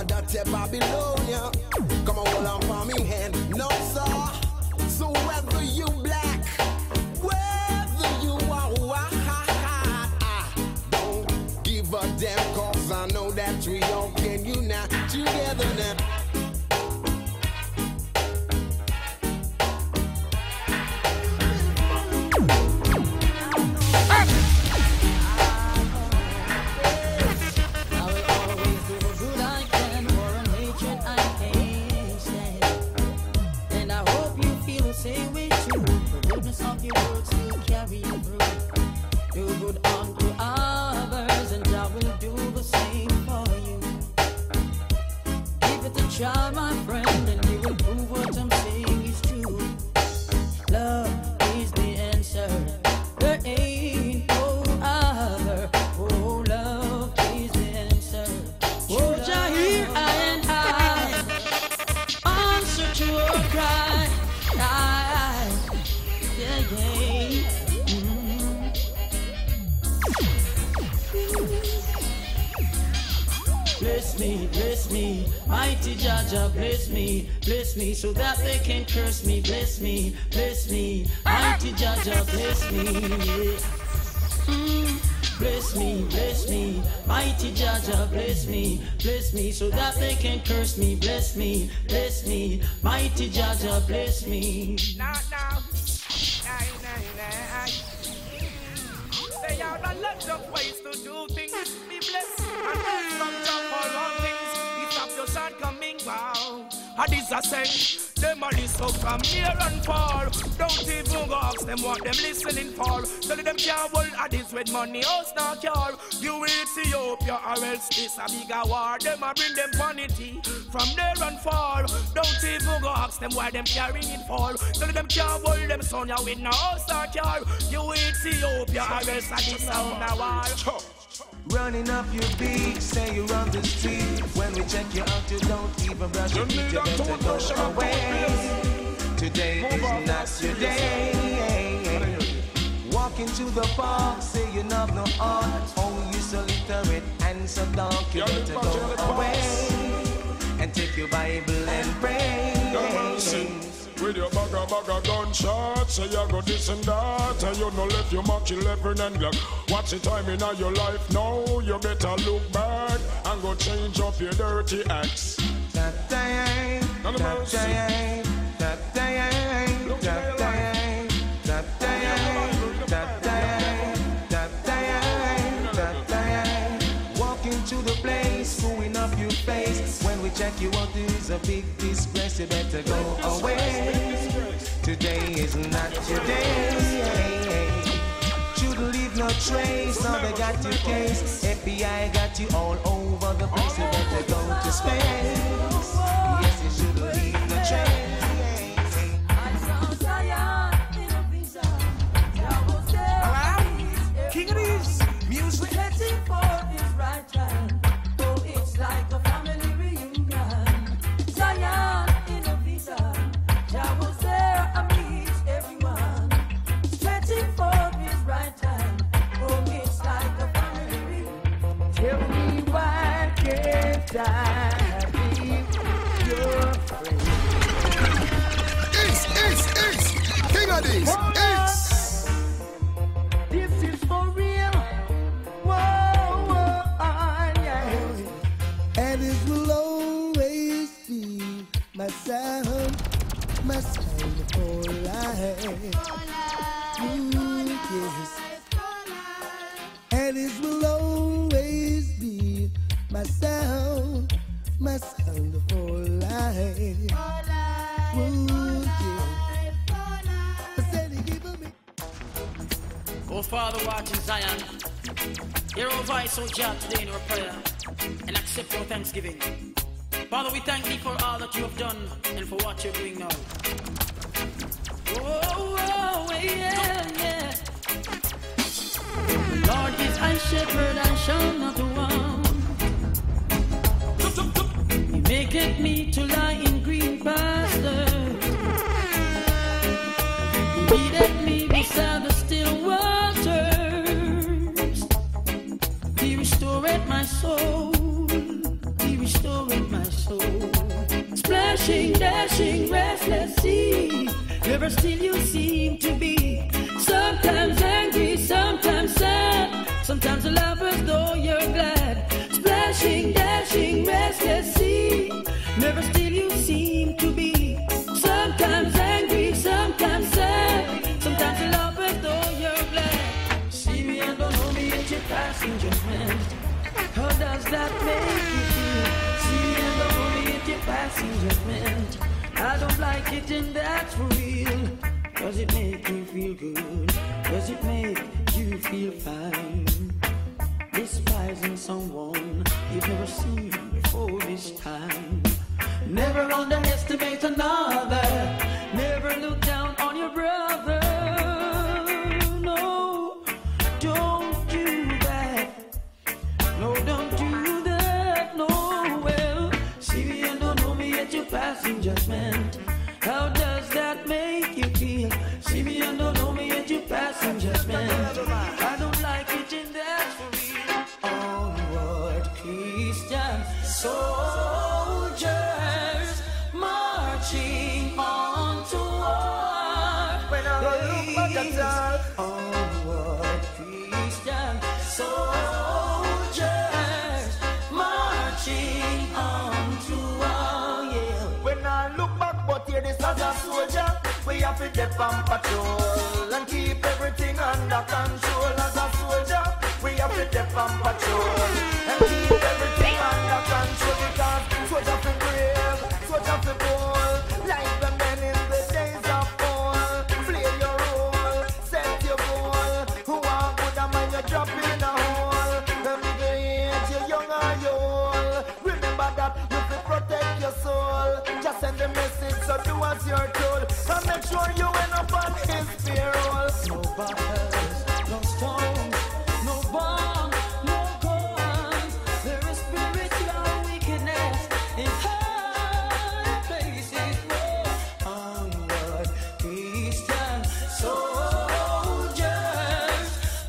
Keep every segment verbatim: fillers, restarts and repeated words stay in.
inna that Babylonia. Come on, hold on for me hand, no sir. So whether you black, whether you are white, don't give a damn, cause I know that we all can unite together now. So that they can curse me, bless me, bless me. Mighty Jaja, bless me, yeah. Mm. Bless me, bless me. Mighty Jaja, bless me, bless me. So that they can curse me, bless me, bless me. Mighty Jaja, bless me. No, no. Aye, aye, aye. They are a lot of ways to do things. Be blessed and blessed from top for all things. It's up your shortcoming, wow. Addies a say, them a listen from near and far. Don't even go ask them what them listening for. Tell them can't hold Addies with money, house not cure. You Ethiopia or else it's a bigger war. Them a bring them vanity from near and far. Don't even go ask them why them carrying it for. Tell them can't hold them son ya with no house not cure. You Ethiopia or else Addies a war. Running up your beat, say you're on the street. When we check you out, you don't even brush your teeth. You better go away. Today is not your day. Walk into the park, say you're not no art. Oh, you're so literate and so dark. You better go away and take your Bible and pray. With your bagger, bagger, gunshot. Say you go this and that, and you no left your Mark eleven and Glock. What's the time in your life now? You better look back and go change up your dirty acts. That day, that day, that day, that day, that day, that day, that day. Walk into the place, screwing up your face. When we check you out, this is a big disgrace. You better go away. Today is not your day. Shouldn't leave no trace. Now they got your case. F B I got you all over the place. You better go to space. Yes, you shouldn't leave no trace. Alright, King Addies, music. Waiting for this right time. Oh, it's like a family reunion. Zion. I was there, I meet everyone. Stretching for his right time. Oh, it's like a family. Tell me why can't I be your friend? It's, it's, it's King Addies, it's. This is for real. Whoa, whoa, yeah. And it will always be my sound. My sound for life, mm, yes. And it will always be my sound, my sound for life, mm, yes. Oh Father, watch in Zion, hear our voice, O God, today in our prayer, and accept your thanksgiving. Father, we thank thee for all that you have done and for what you're doing now. Oh, oh yeah, yeah. The Lord is my shepherd, I shall not want. He maketh me to lie in green pastures. He leadeth me beside the still waters. He restoreth my soul. He restoreth my soul. dashing, dashing, restless sea. Never still you seem to be. Sometimes angry, sometimes sad. Sometimes a lover's though you're glad. Splashing, dashing, restless sea. Never still you seem to be. Sometimes angry, sometimes sad. Sometimes a lover's though you're glad. See me and don't know me at your passenger friend. How does that make you feel? Passing judgment, I don't like it and that's for real. Does it make you feel good? Does it make you feel fine? Despising someone you've never seen before this time. Never underestimate another. Never look down on your brother. No, don't do that. No, don't do that, no. You're passing judgment. How does that make you feel? See me and don't know me yet you're passing judgment. I don't like it and that's for real. Onward Christian soldiers marching on to war. When I look back at that, onward Christian soldiers marching on to war. This as a soldier, we have to dip and patrol and keep everything under control. As a soldier, we have to dip and patrol and keep everything under control. Because soldier for brave, soldier for bold, like the men in the days of old. Play your role, set your goal. Who are good and man, you drop in a hole. When you age, you're young or you're old. Remember that you can protect your soul. Just send a message. So do as you're told, and make sure you end up on his payroll. No bottles, no stones, no bombs, no guns. There is spiritual wickedness in high places. No. Onward, Christian soldiers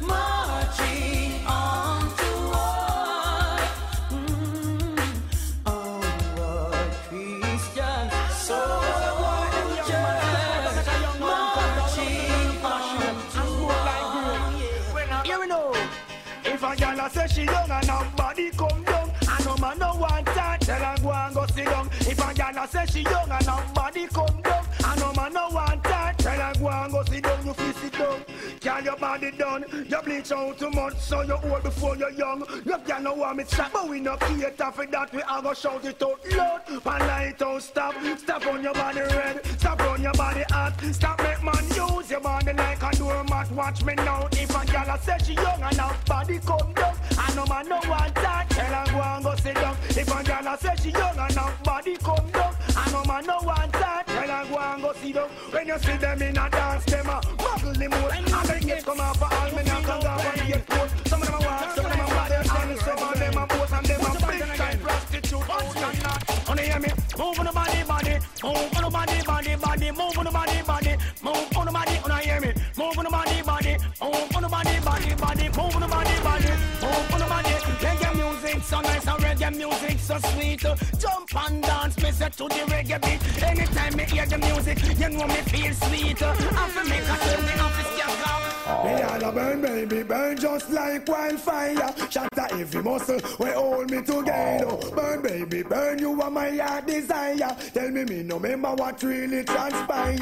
marching on to war. Mm. Onward, Christian soldiers. Say she young and nobody come down. And no man no want that. Tell her go and go sit down. If a girl say she young and nobody come down. And no man no want that. Tell her go and go sit down. You feel sit down. Girl your body done. You bleach out too much. So you old before you young. You girl no want me slap. But we no cater for that. We a go shout it out loud. And light out stop. Stop on your body red. Stop on your body hot. Stop make man use your body like a doormat. Watch me now. If a girl say she young and nobody come down. And no man no want that, tell her go and go sit down. If a girl say she young and nobody come down. And no man no want that, tell her go and go sit down. When you see them in a dance, them a muggle the mood. I think it's come out for all men and come down on the airport. Some of them a walk, some of them a walk. And some of them a pose and them a big time prostitute. On the not, on the hear me. Move on the body, body. Move on the body, body, body. Move on the body, body. Move on the body, on the hear me. Move on the body, body. Move on the body, body, body. Move on the body, body. Move on the body. Reggae music so nice and reggae music so sweet. Jump and dance, me set to the reggae beat. Anytime me hear the music, you know me feel sweet. I'm to make a turn, the office can come. We all a burn, baby, burn just like wildfire. Shatter every muscle, we hold me together. Burn, baby, burn, you are my heart desire. Tell me me no remember what really transpire.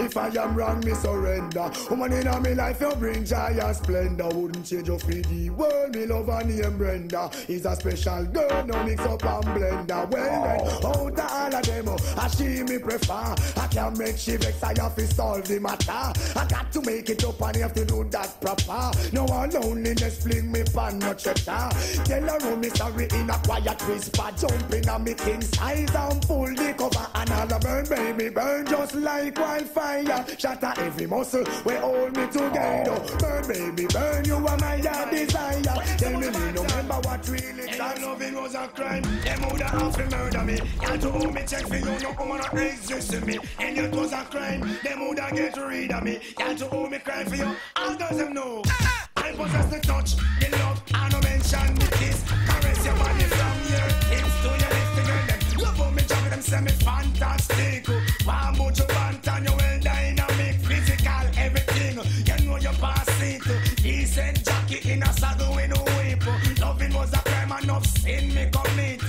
If I am wrong, me surrender. Woman in me life, you bring joy and splendor. Wouldn't change your for the world. Me love her name Brenda. Is a special girl, no mix up and blender. Well then, out of all of them, I she me prefer. I can't make she vex, I have to solve the matter. I got to make it up and I have to do that proper. No one loneliness fling me pan no checker. Tell her me sorry in a quiet whisper. Jumping on me king size and pull the cover. And all burn, baby, burn just like wildfire. Shatter every muscle, we hold me together. Burn, baby, burn, you are my desire. Tell me, me no remember what really time loving was a crime. Them would have to murder me. And to hold me check for you, no woman exist to me. And it was a crime. Them would have get rid of me. And to hold me cry for you, all doesn't know. I possess the touch, the love, and no mention the kiss. Caress your body from your hips to your lips. Love on me, juggle them, send me fantastic. vehicle. One boot you want and you well dynamic, physical, everything. You know you pass it. Decent jacket in a saddle with a whip. Loving was a crime and enough sin me commit.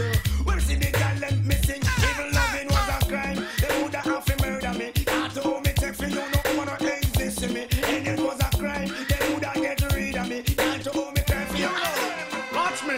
We'll see the talent missing. Even loving was a crime. They would have to murder me. I told me take for you, no one to exist in me. And it was a crime. They would have get rid of me. I told me take for you, no. Watch me.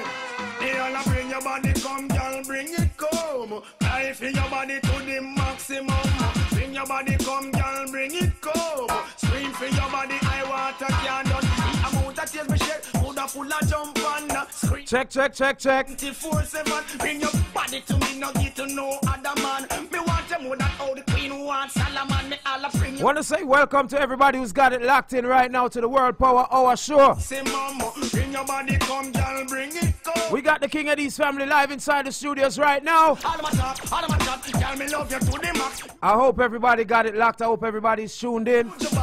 They all bring your body, come, y'all bring it, come. Life in your body to the maximum. Bring your body, come, y'all bring it, come. Swim for your body, I water can't done. I'm out of tears, me shake, food a full of jump and uh, scream. Check, check, check, check. twenty-four seven, bring your body to me, no get to no other man. Me want them more than all the queen wants, Salaman, me all a bring you. Want to say welcome to everybody who's got it locked in right now to the World Power Hour show. Say mama, bring your body, come, y'all bring it, come. We got the King Addies family live inside the studios right now. All my top, all my top, tell me love you to the max. I hope everybody got it locked. I hope everybody's tuned in. Look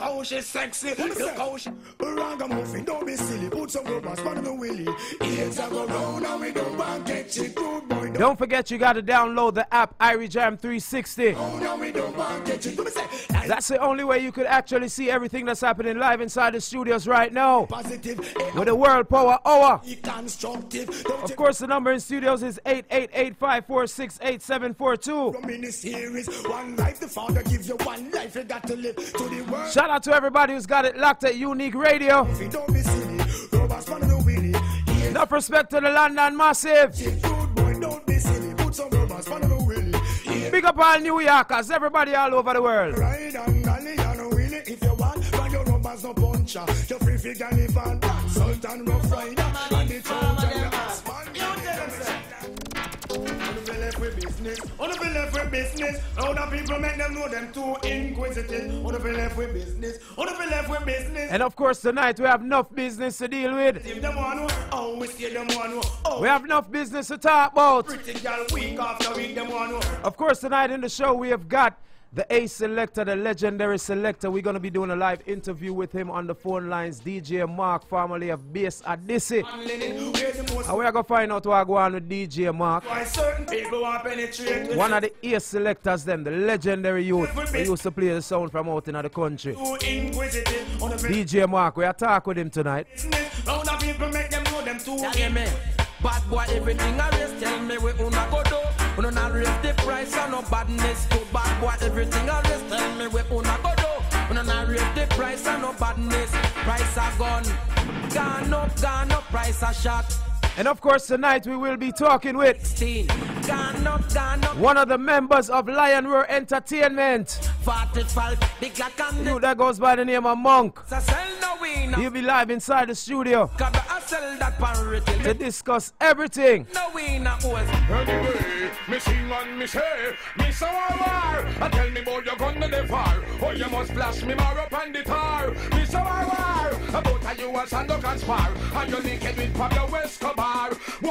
how she's sexy. Look how she ragamuffin, don't be silly. Put some rubbers on the willy. It's a go round and we don't want get you good boy. Don't forget you gotta download the app Irie Jam three sixty. That's the only way you could actually see everything that's happening live inside the studios right now. Positive with the World Power Hour. Of course the number in studios is eight eight eight, five four six, eight seven four two. One life the Father gives you, one life you got to live to the world. Shout out to everybody who's got it locked at Unique Radio. If you don't be silly, robots wanna do willy. Yeah. Enough respect to the London Massive. Yeah, good boy, don't be silly. Put some robots wanna do willy. Yeah. Big up all New Yorkers, everybody all over the world. Ride and galley and willy if you want. But your robots no puncher. Your free figure live on. Sultan Rough Rider and the Trojan. Business, all of the left with business, all the people make them know them too inquisitive. All of the left with business, all of the left with business. And of course, tonight we have enough business to deal with. We have enough business to talk about. Of course, tonight in the show, we have got the ace selector, the legendary selector. We're going to be doing a live interview with him on the phone lines. D J Mark, formerly of Bass Odyssey. And we're going to find out what's going on with D J Mark. One of the ace selectors them, the legendary youth. He used to play the sound from out in the country. D J Mark, we're talking with him tonight. Bad boy, everything I raise, tell me we una go do. We don't raise the price and no badness to. Bad boy, everything I raise, tell me we una go do. We don't raise the price and no badness. Price a gone, gone up, gone up, price a shot. And of course tonight we will be talking with gone up, gone up. One of the members of Lion Roar Entertainment. You that goes by the name of Monk. He'll be live inside the studio to discuss everything. Why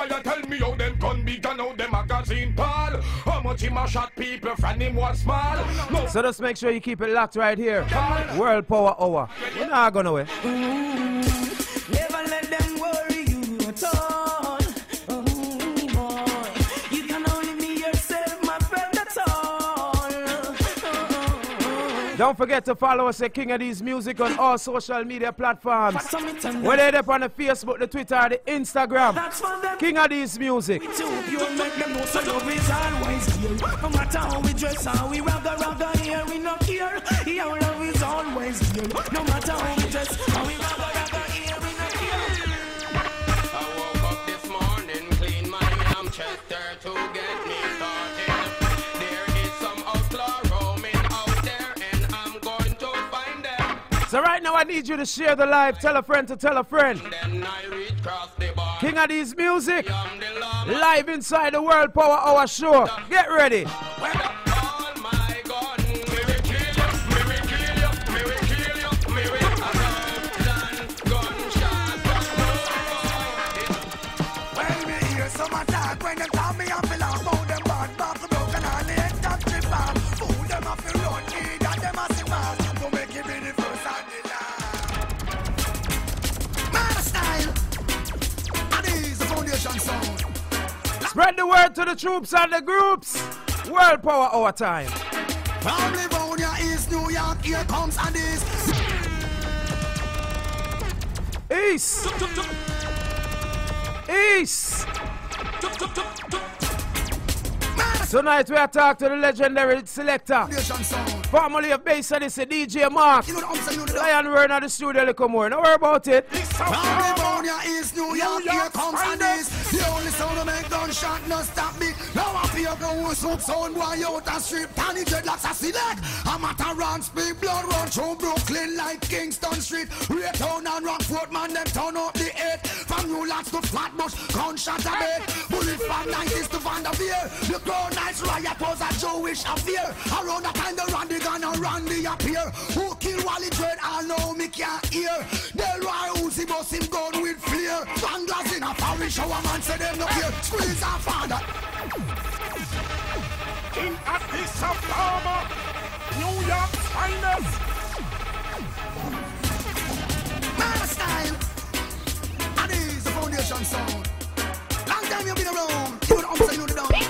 you tell me how them gun big and how them magazine pal? How much him a shot people from him was small? No. So just make sure you keep it locked right here. World Power Hour. We're not going away. Mm-hmm. Never let them worry you at all. Mm-hmm, boy. You can only be yourself, my friend, that's all. Mm-hmm. Don't forget to follow us at King Addies Music on all social media platforms. Whether they're on the Facebook, the Twitter, or the Instagram. King Addies Music. No matter how we dress, how we rather, rather here, we no care. Your love is always here. No matter how we dress, how we rather, rather here, we no care. I woke up this morning, clean my arm, Chester to get me started. There is some outlaw roaming out there, and I'm going to find them. So right now I need you to share the live, tell a friend to tell a friend. Then I reach cross the bar. King Addies Music. Live inside the World Power Hour show. Get ready. Spread the word to the troops and the groups. World Power Hour time. From Livonia, East New York, here comes Addies. East. East. Tonight we are talking to the legendary selector, formerly of Bass Odyssey, D J Mark. Lion Roar at the studio a little more. Don't worry about it. The only sound to make gunshot, no stop me. Now I feel go who's up sound, why out a strip, tiny dreadlocks a select. A Matteran speak, blood run through Brooklyn like Kingston Street. Raytown and Rockford, man, them turn up the eight. From New Locks to Flatbush, gunshot a bit. Bullet from nineties to Vanderveer. The ground nights, riot was a Jewish affair. Around the time the Randy gun and Randy appear. Who kill Wally Dread, I know me can't hear. Delroy Uzi boss him gun with flair. Bangla's in a parish, our man. So them no care, squeeze our father. King Addies of Burma, New York's finest. Murder style. Addies, the foundation sound. Long time you've been around. You don't upside, you don't down.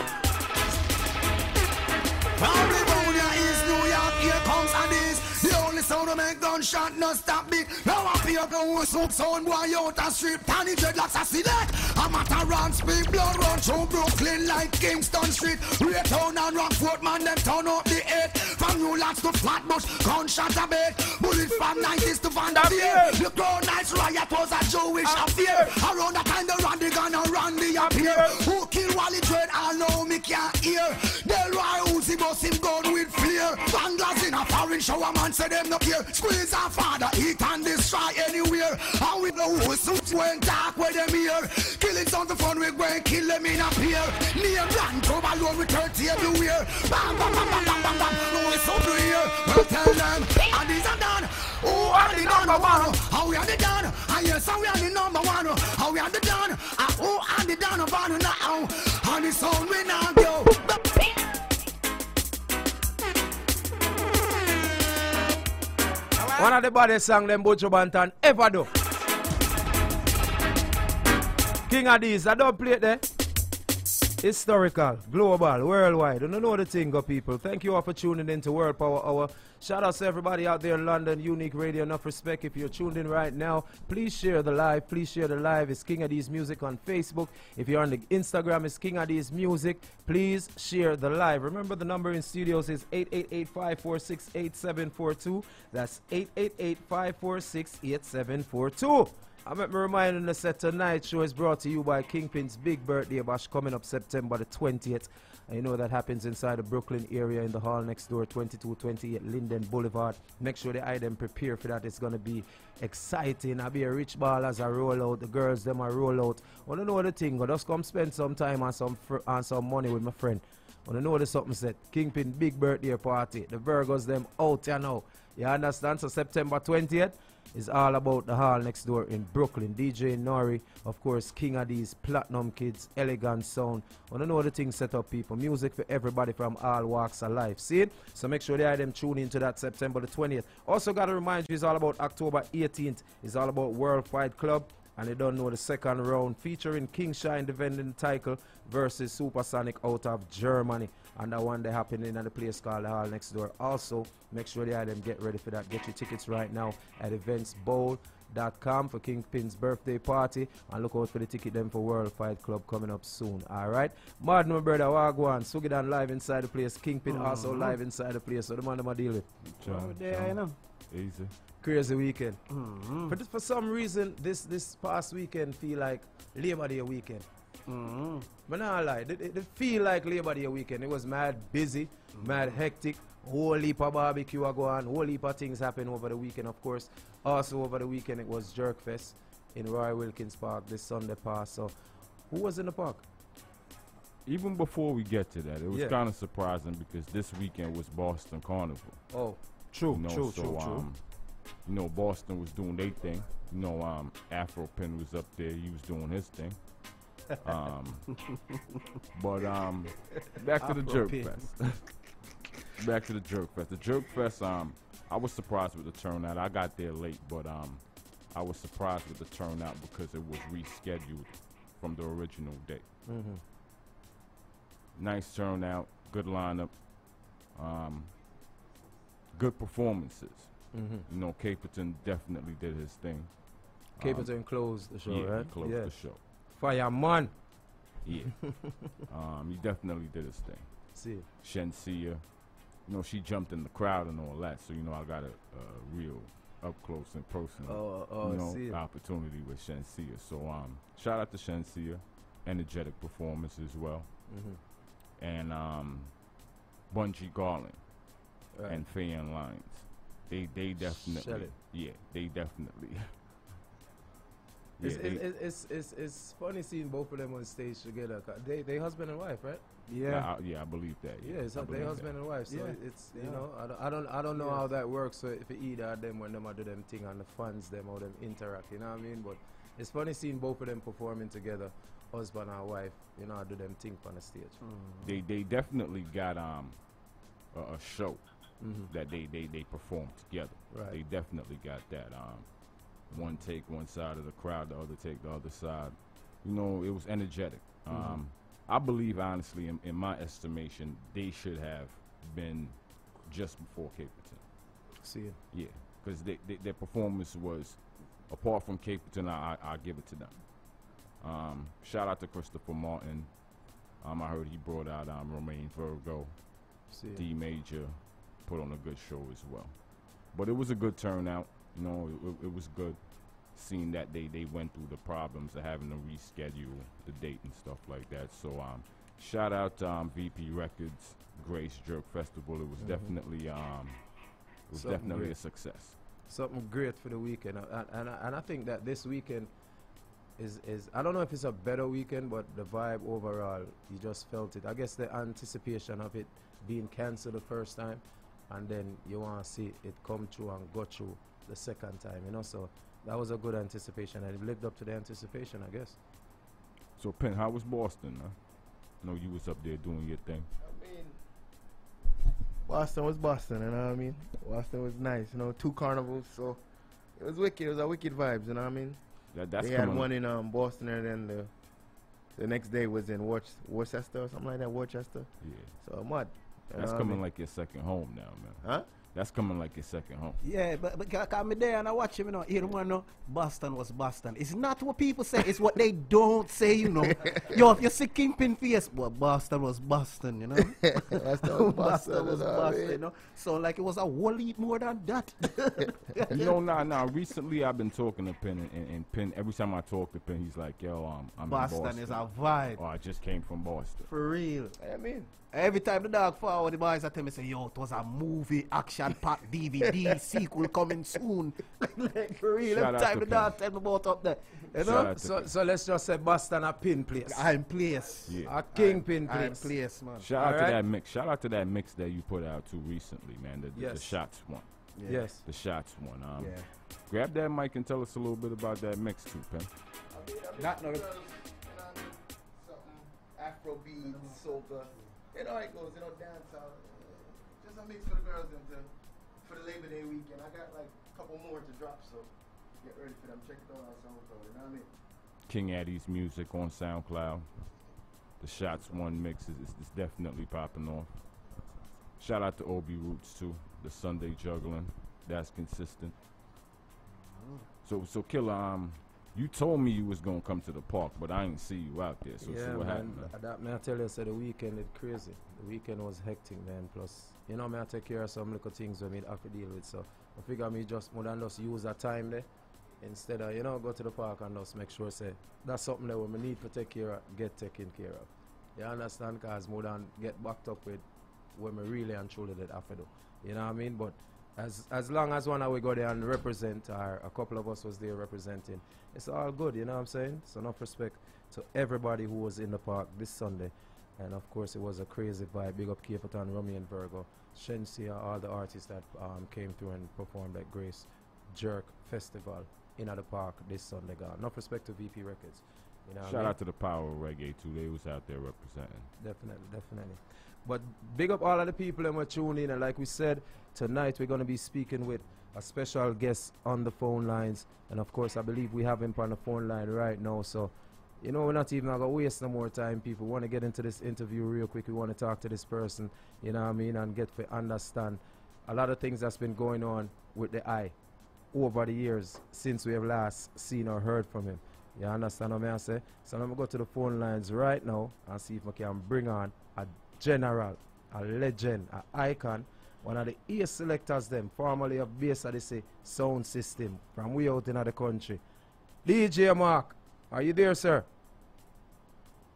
From Livonia, East New York, here comes Addies. The only sound to make gunshot, no stop me. Now I feel go who's up sound, why out a strip, tiny dreadlocks a select. A Matteran speak, blood run through Brooklyn like Kingston Street. Raytown and Rockford, man, them turn up the eight. From New Locks to Flatbush, gunshot a bit. Bullet from nineties to Vanderveer. The ground nights, riot was a Jewish affair. Around the time the Randy gun and Randy appear. Who kill Wally Dread, I know me can't hear. Delroy Uzi boss him gun with flair. Bangla's in a foreign shower, man. Say them no care, squeeze our father, he can destroy anywhere. How we know who's suits when dark where them here. Killing sound the fun, we go and kill them in a pier. Near land, come alone with thirty everywhere. Bam, bam, bam, bam, bam, bam, bam. No, it's up to here. Well, tell them, and these are done. Who are the number one? How we are the done? And yes, how we are the number one? How we are the done? And who are the done about now? And it's on we now go. One of the baddest songs them Bocho Bantan ever do. King Addies, I don't play it there. Historical, global, worldwide. You know the thing, good people. Thank you all for tuning in to World Power Hour. Shout out to everybody out there in London, Unique Radio. Enough respect if you're tuned in right now. Please share the live. Please share the live. It's King Addies Music on Facebook. If you're on the Instagram, it's King Addies Music. Please share the live. Remember the number in studios is eight eight eight, five four six, eight seven four two. That's eight eight eight, five four six, eight seven four two. I'm reminding us that tonight's show is brought to you by Kingpin's Big Birthday Bash coming up September the twentieth. And you know that happens inside the Brooklyn area in the hall next door, twenty-two twenty-eight Linden Boulevard. Make sure the item prepare for that. It's going to be exciting. I'll be a rich ball as I roll out. The girls, them I roll out. I want to know the thing. I just come spend some time and some, fr and some money with my friend. I want to know the something said. Kingpin Big Birthday Party. The Virgos, them out here now. You understand? So September twentieth. It's all about the hall next door in Brooklyn. D J Nori, of course, King Addies, Platinum Kids, Elegant Sound. I don't know the things set up, people. Music for everybody from all walks of life. See it? So make sure they are them tune into that September the twentieth. Also got to remind you, it's all about October eighteenth. It's all about World Fight Club. And they don't know the second round featuring Kingshine defending the title versus Supersonic out of Germany. And that one they happening at a place called the hall next door. Also, make sure they have them get ready for that. Get your tickets right now at events bowl dot com for Kingpin's birthday party. And look out for the ticket them for World Fight Club coming up soon. Alright? Mad my brother, Wagwan, Sugidan live inside the place. Kingpin mm-hmm. also live inside the place. So the man them I deal with. John, there, you know. Easy. Crazy weekend. Mm-hmm. But for some reason, this this past weekend feel like Labor Day weekend. Mm-hmm. But nah, I lie, it, it, it feel like Labor Day weekend. It was mad busy, mm-hmm. mad hectic. Whole heap of barbecue are going, whole heap of things happen over the weekend, of course. Also over the weekend, it was Jerk Fest in Roy Wilkins Park this Sunday past. So, who was in the park? Even before we get to that, it was yeah. kind of surprising because this weekend was Boston Carnival. Oh, true, you know, true, so, true, um, true. You know, Boston was doing their thing. You know, um, Afro Pen was up there. He was doing his thing. Um, but um, back to the Afro Jerk Pin. Fest. Back to the Jerk Fest. The Jerk Fest, um, I was surprised with the turnout. I got there late, but um, I was surprised with the turnout because it was rescheduled from the original date. Mm-hmm. nice turnout, good lineup, um, good performances. Mm-hmm. You know, Capleton definitely did his thing. Capleton um, closed the show, yeah, right? He closed yeah. the show. Fireman. Yeah. um, he definitely did his thing. See. Shensea, you know, she jumped in the crowd and all that, so, you know, I got a, a real up close and personal oh, oh, you know, see opportunity with Shensea. So, um, shout out to Shensea. Energetic performance as well. Mm-hmm. And um, Bungie Garland right. and Fayon Lyons. They they definitely yeah they definitely. yeah, it's, they it's, it's it's it's funny seeing both of them on stage together. They they husband and wife, right? Yeah, yeah, I, yeah, I believe that. Yeah, yeah it's like they husband that. and wife. So yeah. it's you yeah. know I don't I don't, I don't know yeah. how that works. So if either of them when them I do them thing and the fans them or them interact, you know what I mean? But it's funny seeing both of them performing together, husband and wife. You know I do them thing on the stage. Mm. They they definitely got um a, a show. Mm-hmm. That they, they, they perform together. Right. They definitely got that. Um, one take one side of the crowd, the other take the other side. You know, it was energetic. Mm-hmm. um, I believe, honestly, in, in my estimation, they should have been just before Capleton. See it? Yeah, because they, they, their performance was, apart from Capleton, I, I, I give it to them. Um, shout out to Christopher Martin. Um, I heard he brought out um, Romain Virgo, D Major. Put on a good show as well, but it was a good turnout. You know, it, it, it was good seeing that they they went through the problems of having to reschedule the date and stuff like that. So um, shout out to um, V P Records, Grace Jerk Festival. It was mm-hmm. definitely um, it was something definitely great. a success. Something great for the weekend, and and, and, I, and I think that this weekend is is I don't know if it's a better weekend, but the vibe overall, you just felt it. I guess the anticipation of it being canceled the first time. And then you want to see it come through and go through the second time, you know. So that was a good anticipation, and it lived up to the anticipation, I guess. So, Penn, how was Boston? Huh? I know you was up there doing your thing. I mean, Boston was Boston, you know what I mean? Boston was nice, you know, two carnivals, so it was wicked. It was a wicked vibes, you know what I mean? That, that's they had one in um, Boston, and then the, the next day was in Worc Worcester or something like that, Worcester. Yeah. So, mud. You That's coming I mean? like your second home now, man. Huh? That's coming like your second home. Yeah, but, but I'm there and I watch him, you know. Here, you know, Boston was Boston. It's not what people say. It's what they don't say, you know. Yo, if you see Kingpin face, well, Boston was Boston, you know. Boston, Boston was Boston, you know. So, like, it was a wally more than that. You know, nah, nah. Recently, I've been talking to Penn, and, and, and Penn, every time I talk to Penn, he's like, yo, um, I'm Boston in Boston. Boston is a vibe. Oh, I just came from Boston. For real. I mean, every time the dog forward, the boys I tell me, say, yo, it was a movie, action. Pack D V D sequel coming soon. Like, for real, every time the dog tell me about up there, you know. So, so let's just say Boston a pin place. I'm place. Yeah. A Kingpin place. place, man. Shout out All to right? that mix. Shout out to that mix that you put out too recently, man. The, yes. the shots one. Yeah. Yes. The shots one. Um, yeah. Grab that mic and tell us a little bit about that mix too, Pen. Not no. Afro beats, soca. You know how it goes. You know, dance out. Just a mix for the girls and to, for the Labor Day weekend. I got like a couple more to drop, so get ready for them. Check it out on SoundCloud, you know what I mean? King Addies music on SoundCloud. The Shots One mix is, is, is definitely popping off. Shout out to Obi Roots too. The Sunday juggling, that's consistent. Oh. So so Killer, um, you told me you was gonna come to the park, but I didn't see you out there. So, yeah, so what man, happened? Man? That man, I tell you, so the weekend is crazy. The weekend was hectic, man. Plus, you know, man, I take care of some little things we me have to deal with. So I figure me just more than just use that time there, instead of you know go to the park and just make sure say that's something that we need to take care of, get taken care of. You understand? Cause more than get backed up with when we really and truly did after do. You know what I mean? But As, as long as one of we go there and represent, or a couple of us was there representing, it's all good, you know what I'm saying? So enough respect to everybody who was in the park this Sunday. And of course, it was a crazy vibe. Big up Capleton, Romy and Virgo, Shensia, all the artists that um, came through and performed at Grace Jerk Festival in the park this Sunday. God. Enough respect to V P Records. You know Shout I mean? out to the Power of Reggae, too. They was out there representing. Definitely, definitely. But big up all of the people that were tuning in. And like we said, tonight we're going to be speaking with a special guest on the phone lines. And of course, I believe we have him on the phone line right now. So you know, we're not even going to waste no more time, people. We want to get into this interview real quick. We want to talk to this person, you know what I mean, and get to understand a lot of things that's been going on with the eye over the years since we have last seen or heard from him. You understand what I say? So I'm going to go to the phone lines right now and see if I can bring on a general, a legend, an icon, one of the ear selectors them, formerly of Bass Odyssey Sound System, from way out in the country. D J Mark, are you there, sir?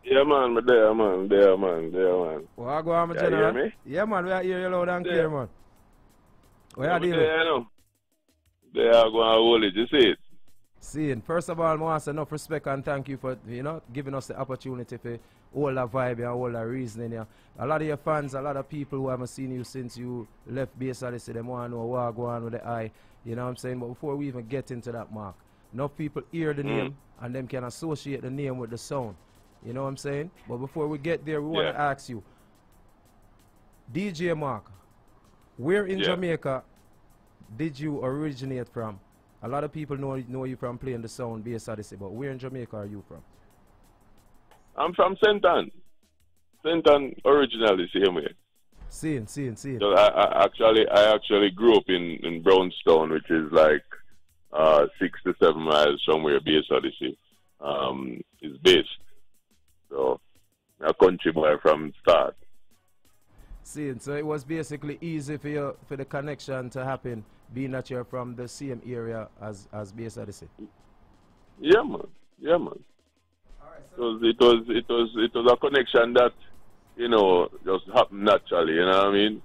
Yeah, man, I'm there, man, there, man, there, man. Well, go on, my general. Hear me? Yeah, man, we are hear you loud and yeah. clear, man. Where are you? There, I know. There, I go and hold it, you see it? Seeing. First of all, I want to say enough respect and thank you for, you know, giving us the opportunity for all the vibe and all the reasoning here. A lot of your fans, a lot of people who haven't seen you since you left Bass Odyssey, they want to know what go on with the eye. You know what I'm saying? But before we even get into that, Mark, enough people hear the mm. name and them can associate the name with the sound. You know what I'm saying? But before we get there, we yeah. want to ask you, D J Mark, where in yeah. Jamaica did you originate from? A lot of people know know you from playing the sound Bass Odyssey, but where in Jamaica are you from? I'm from Saint Ann. Saint Ann originally, same way. Seeing, seeing, seeing. So I, I actually, I actually grew up in in Brownstone, which is like uh, six to seven miles from where Bass Odyssey um, is based. So a country boy from start. Seeing, so it was basically easy for your for the connection to happen, being that you're from the same area as as Bass Odyssey. Yeah, man. Yeah, man. All right, so it was it was it was a connection that, you know, just happened naturally. You know what I mean?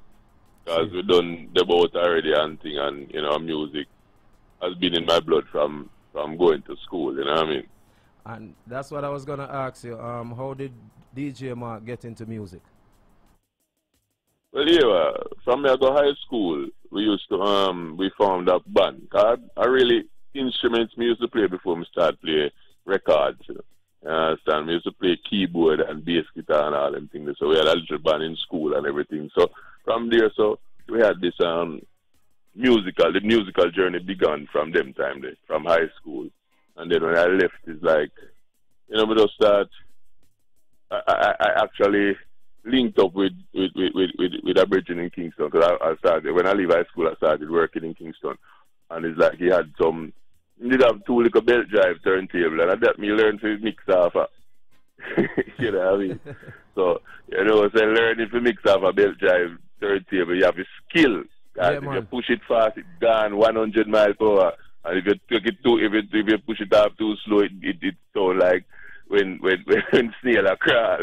Because we done the boat already and thing, and you know, music has been in my blood from from going to school. You know what I mean? And that's what I was gonna ask you. Um, how did D J Mark get into music? Well, yeah, from I go high school, we used to, um, we formed a band. I, I really, instruments we used to play before we started playing records. You understand? We used to play keyboard and bass guitar and all them things. So we had a little band in school and everything. So from there, so we had this um, musical, the musical journey began from them time, there, from high school. And then when I left, it's like, you know, we just start, I, I, I actually... linked up with with with with, with, with a bridge in Kingston, because I, I started when I leave high school. I started working in Kingston, and it's like he had some, he did have two little belt drive turntable, and I that me learn to mix off. A, you know what I mean? So you know, so learning to mix off a belt drive turntable, you have a skill. Yeah, if man. You push it fast, it's gone one hundred miles per hour, and if you take it too, if you if you push it up too slow, it it, it sound like when when when snail a crawl.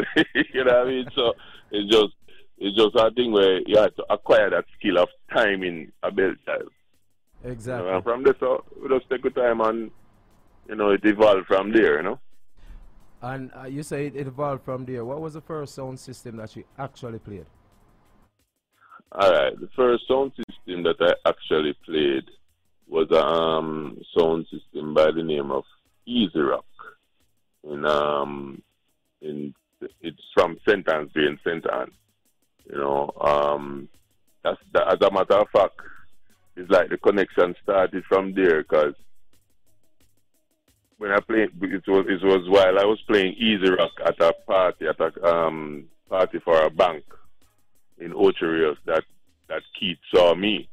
You know what I mean? So it's just it's just a thing where you have to acquire that skill of timing a belt drive. Exactly. You know, and from there, so we just take the time and, you know, it evolved from there, you know. And uh, you say it evolved from there. What was the first sound system that you actually played? All right, the first sound system that I actually played was a um, sound system by the name of Easy Rock. In um, in it's from Saint Anne's Bay in Saint Anne, you know. Um, that's that, as a matter of fact, it's like the connection started from there, because when I played, it was it was while I was playing Easy Rock at a party at a um party for a bank in Ocho Rios that that Keith saw me,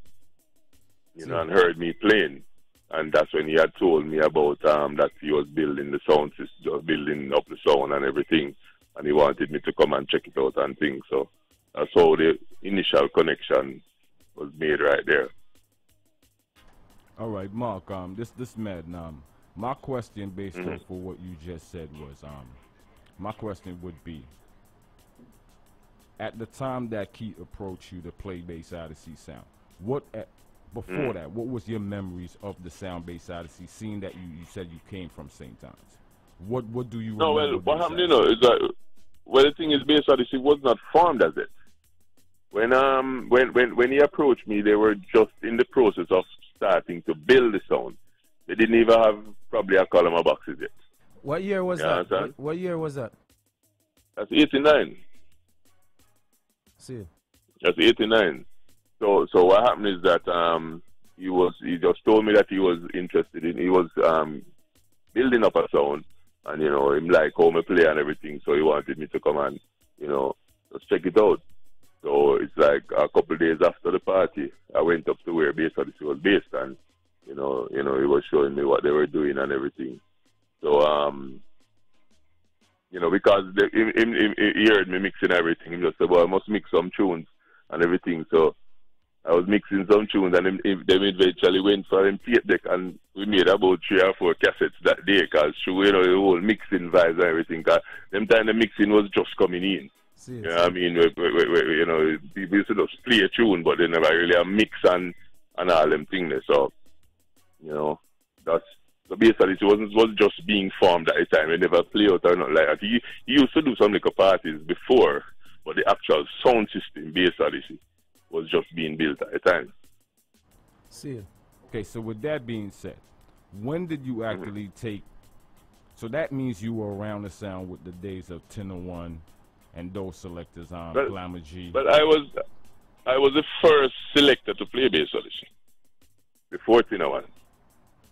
you mm-hmm. know, and heard me playing. And that's when he had told me about um, that he was building the sound system, building up the sound and everything. And he wanted me to come and check it out and things. So that's how the initial connection was made right there. All right, Mark, um, this this man, um, my question based mm-hmm. off of what you just said was, um, my question would be, at the time that Keith approached you to play Bass Odyssey sound, what... At Before mm. that, what was your memories of the sound Bass Odyssey, seeing that you, you said you came from Saint John's? What what do you no, remember? No, well, what happened, you know, is that, well, the thing is, Bass Odyssey was not formed as it. When um when, when, when he approached me, they were just in the process of starting to build the sound. They didn't even have probably a column of boxes yet. What year was you that? What, what year was that? That's eighty-nine. See. That's eighty-nine. So, so what happened is that um, he was—he just told me that he was interested in. He was um, building up a sound, And, you know, him like how I play and everything, so he wanted me to come and, you know, just check it out. So it's like a couple of days after the party, I went up to where Bass Odyssey was based, and, you know, you know, he was showing me what they were doing and everything. So, um, you know, because the, him, him, him, he heard me mixing everything. He just said, well, I must mix some tunes and everything. So I was mixing some tunes, and then eventually went for him tape deck, and we made about three or four cassettes that day, because, you know, the whole mixing vibes and everything, because them time the mixing was just coming in. See, you know see. I mean, we, we, we, we, you know, people used to just play a tune, but they never really a mix and, and all them things there. So, you know, that's, so basically it wasn't, was just being formed at the time. We never play out or not like that. He, he used to do some little parties before, but the actual sound system, basically, was just being built at the time. See. Okay, so with that being said, when did you actually mm-hmm. take, so that means you were around the sound with the days of Tenor One, and those selectors on Glamour G. But I was, I was the first selector to play Bass Odyssey before Tenor One.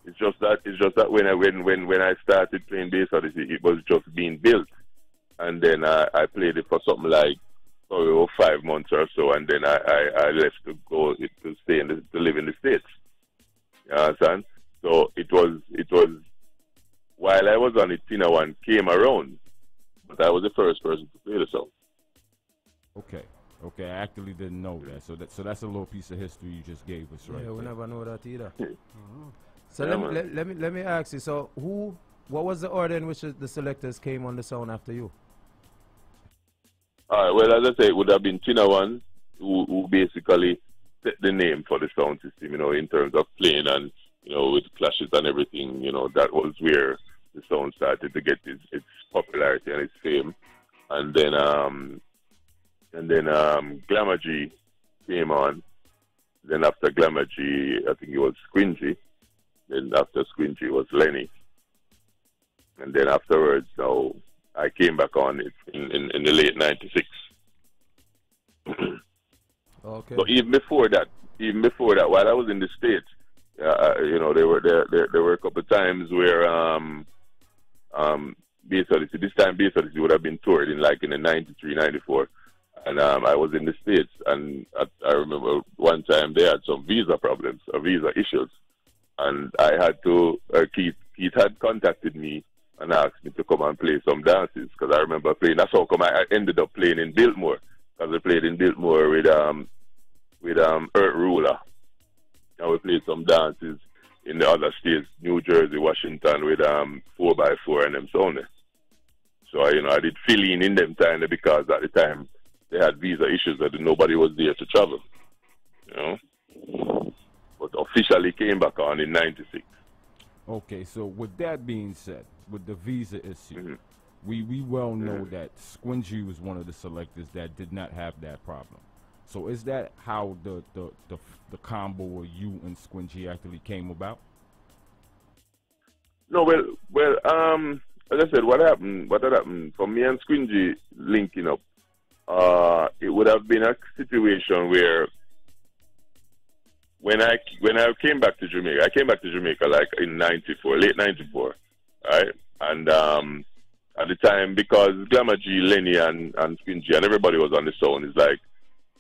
It's just that, it's just that when I when when when I started playing Bass Odyssey, it was just being built, and then I, I played it for something like oh, five months or so, and then I, I, I left to go to stay in the, to live in the States. You understand? So it was it was while I was on it, Tenor One came around. But I was the first person to play the song. Okay. Okay, I actually didn't know that. So that so that's a little piece of history you just gave us, right? Yeah, we there. Never know that either. mm-hmm. So yeah, let, me, let, let me let me ask you, so who what was the order in which the selectors came on the sound after you? All right, well, as I say, it would have been Tenor One who, who basically set the name for the sound system, you know, in terms of playing and, you know, with clashes and everything, you know, that was where the song started to get its, its popularity and its fame, and then um, and then um, Glamour G came on. Then after Glamour G, I think it was Squinty. Then after Squinty was Lenny, and then afterwards, so I came back on it in, in, in the late ninety-six. Okay. So even before that, even before that, while I was in the States, uh, you know, there were there, there there were a couple of times where. Um, Um, Bass Odyssey, this time Bass Odyssey would have been toured in like in the ninety-three, ninety-four, and um, I was in the States, and I, I remember one time they had some visa problems or visa issues, and I had to uh, Keith Keith had contacted me and asked me to come and play some dances, because I remember playing, that's how come I ended up playing in Biltmore, because I played in Biltmore with um with um Earth Ruler, and we played some dances in the other states, New Jersey, Washington, with um four by four and them so on. So you know, I did fill in in them time, because at the time they had visa issues that nobody was there to travel. You know, but officially came back on in ninety-six. Okay, so with that being said, with the visa issue, mm-hmm. we we well know mm-hmm. that Squingy was one of the selectors that did not have that problem. So is that how the the, the the combo of you and Squinty actually came about? No, well, well, um, as I said, what happened? What had happened for me and Squinty linking up? Uh, it would have been a situation where when I when I came back to Jamaica, I came back to Jamaica like in ninety-four, late ninety-four, right? And um, at the time, because Glamour G, Lenny, and and Squinty and everybody was on the sound, it's like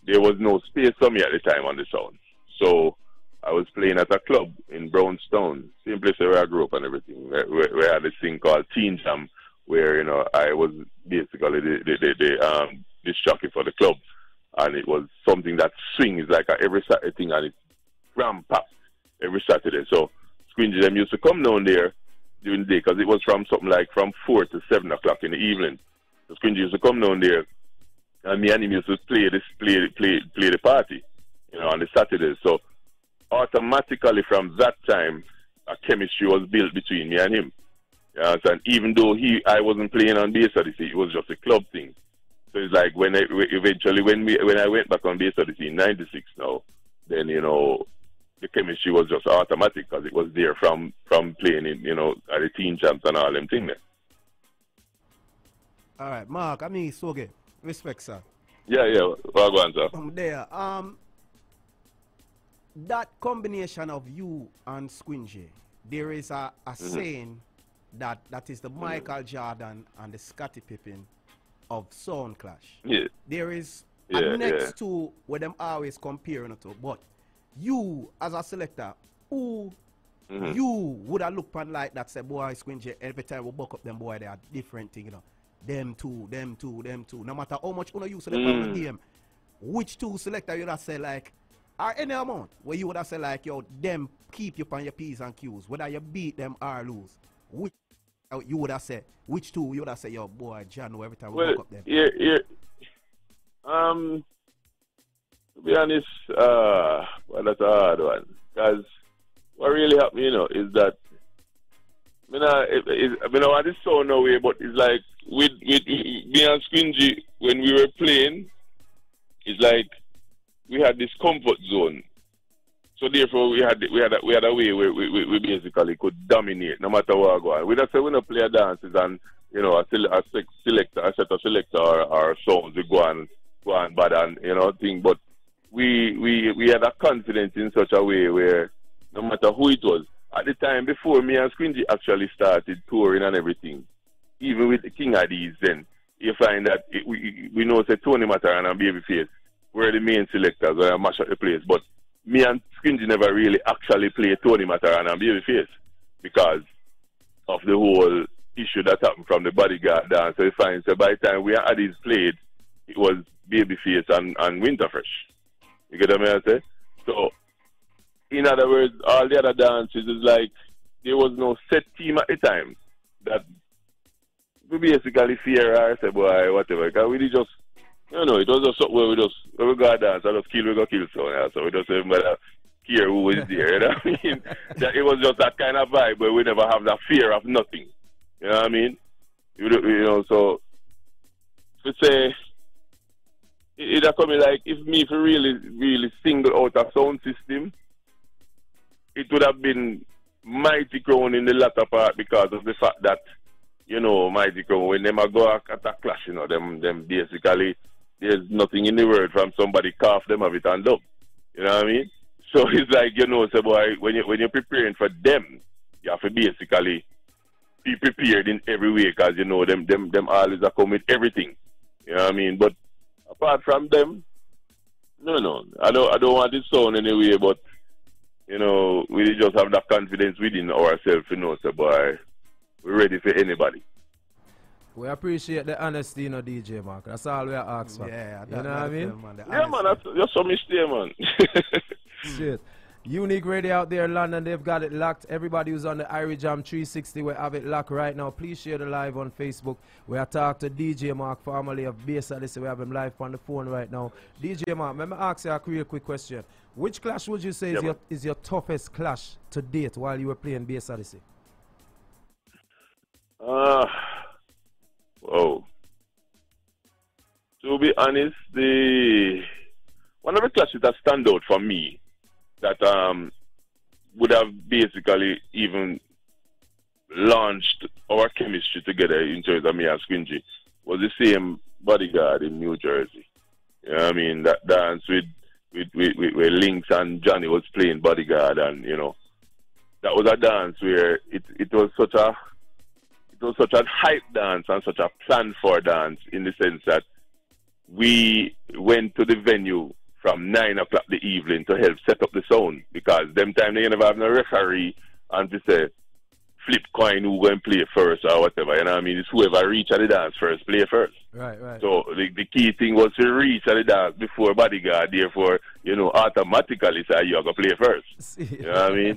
there was no space for me at the time on the sound. So I was playing at a club in Brownstone, same place where I grew up and everything. We had this thing called Teen Jam, where, you know, I was basically the, the, the, the um, disc jockey for the club. And it was something that swings like a every Saturday thing, and it's rampant every Saturday. So Squingy them used to come down there during the day, because it was from something like from four to seven o'clock in the evening. So Squingy used to come down there, and me and him used to play this, play, play, play the party, you know, on the Saturdays. So automatically from that time, a chemistry was built between me and him. You know, and even though he, I wasn't playing on Bass Odyssey, it was just a club thing. So it's like when I, eventually when we, when I went back on Bass Odyssey in ninety-six now, then, you know, the chemistry was just automatic, because it was there from from playing in, you know, at the teen champs and all them things. All right, Mark, I mean, so good. Respect, sir. Yeah, yeah. Well, go on, sir. From there, um, that combination of you and Squingy, there is a, a mm-hmm. saying that that is the Michael Jordan and the Scottie Pippen of Sound Clash. Yeah. There is yeah, and next yeah. to where them always comparing it to, but you as a selector, who mm -hmm. you would have looked on like that say boy Squinty every time we buck up them boy they are different thing, you know. Them two, them two, them two. No matter how much you know you select mm. on the game, which two selector you that say like or any amount where you would have say like yo, them keep you on your P's and Q's, whether you beat them or lose. Which you would have said, which two you would have said, yo boy John every time we well, up them. Yeah, yeah. Um to be honest, uh well that's a hard one. Because what really happened, you know, is that I mean, I mean, I just saw no way, but it's like with with me and Squinty when we were playing, it's like we had this comfort zone, so therefore we had we had a, we had a way where we, we, we basically could dominate no matter what go on. We just say we don't play our dances and you know a, a selector, a set of selector or, or songs we go and go and bad and you know thing, but we we we had a confidence in such a way where no matter who it was. At the time before me and Squinty actually started touring and everything, even with the King Addies, then you find that it, we we know say Tony Matteran and Babyface were the main selectors when I mash up the place. But me and Squinty never really actually played Tony Matteran and Babyface because of the whole issue that happened from the Bodyguard dance. So you find so by the time we and Addies played, it was Babyface and and Winterfresh. You get what I mean? I say so. In other words, all the other dances is like there was no set team at the time that we basically fear or say boy whatever. Cause we did just you know it was just something where we just when we go and dance, I just kill we go kill someone. So we just even better care who is there. You know what I mean? That it was just that kind of vibe where we never have that fear of nothing. You know what I mean? You, you know so let's say. It, it coming like if me if we really really single out a sound system. It would have been Mighty Crown in the latter part because of the fact that, you know, Mighty Crown, when them go at a clash, you know, them, them basically, there's nothing in the world from somebody cough them of it and up. You know what I mean? So it's like, you know, so boy, when, you, when you're preparing for them, you have to basically be prepared in every way because, you know, them, them, them always are come with everything. You know what I mean? But apart from them, no, no, I don't, I don't want it sound anyway, but you know, we just have that confidence within ourselves, you know, so boy, we're ready for anybody. We appreciate the honesty, you know, D J Mark. That's all we ask for. Yeah, you know what I mean? Man, yeah, man, that's, that's some mistake, man. Shit. Unique Radio out there in London, they've got it locked. Everybody who's on the Irie Jam three sixty, we have it locked right now. Please share the live on Facebook. We are talking to D J Mark, formerly of Bass Odyssey. We have him live on the phone right now. D J Mark, let me ask you a real quick question. Which clash would you say yeah, is, your, is your toughest clash to date while you were playing Bass Odyssey? Uh, whoa. To be honest, the one of the clashes that stand out for me that um, would have basically even launched our chemistry together in terms of me and Squinty was the same Bodyguard in New Jersey. You know what I mean? That dance with With, with, with, where Lynx and Johnny was playing Bodyguard, and you know that was a dance where it, it was such a it was such a hype dance and such a planned for dance in the sense that we went to the venue from nine o'clock the evening to help set up the sound because them time they never have no referee and to say flip coin who go and play first or whatever, you know what I mean? It's whoever reach at the dance first, play first. Right, right. So the, the key thing was to reach at the dance before Bodyguard, therefore, you know, automatically say you are going to play first. You know what I mean?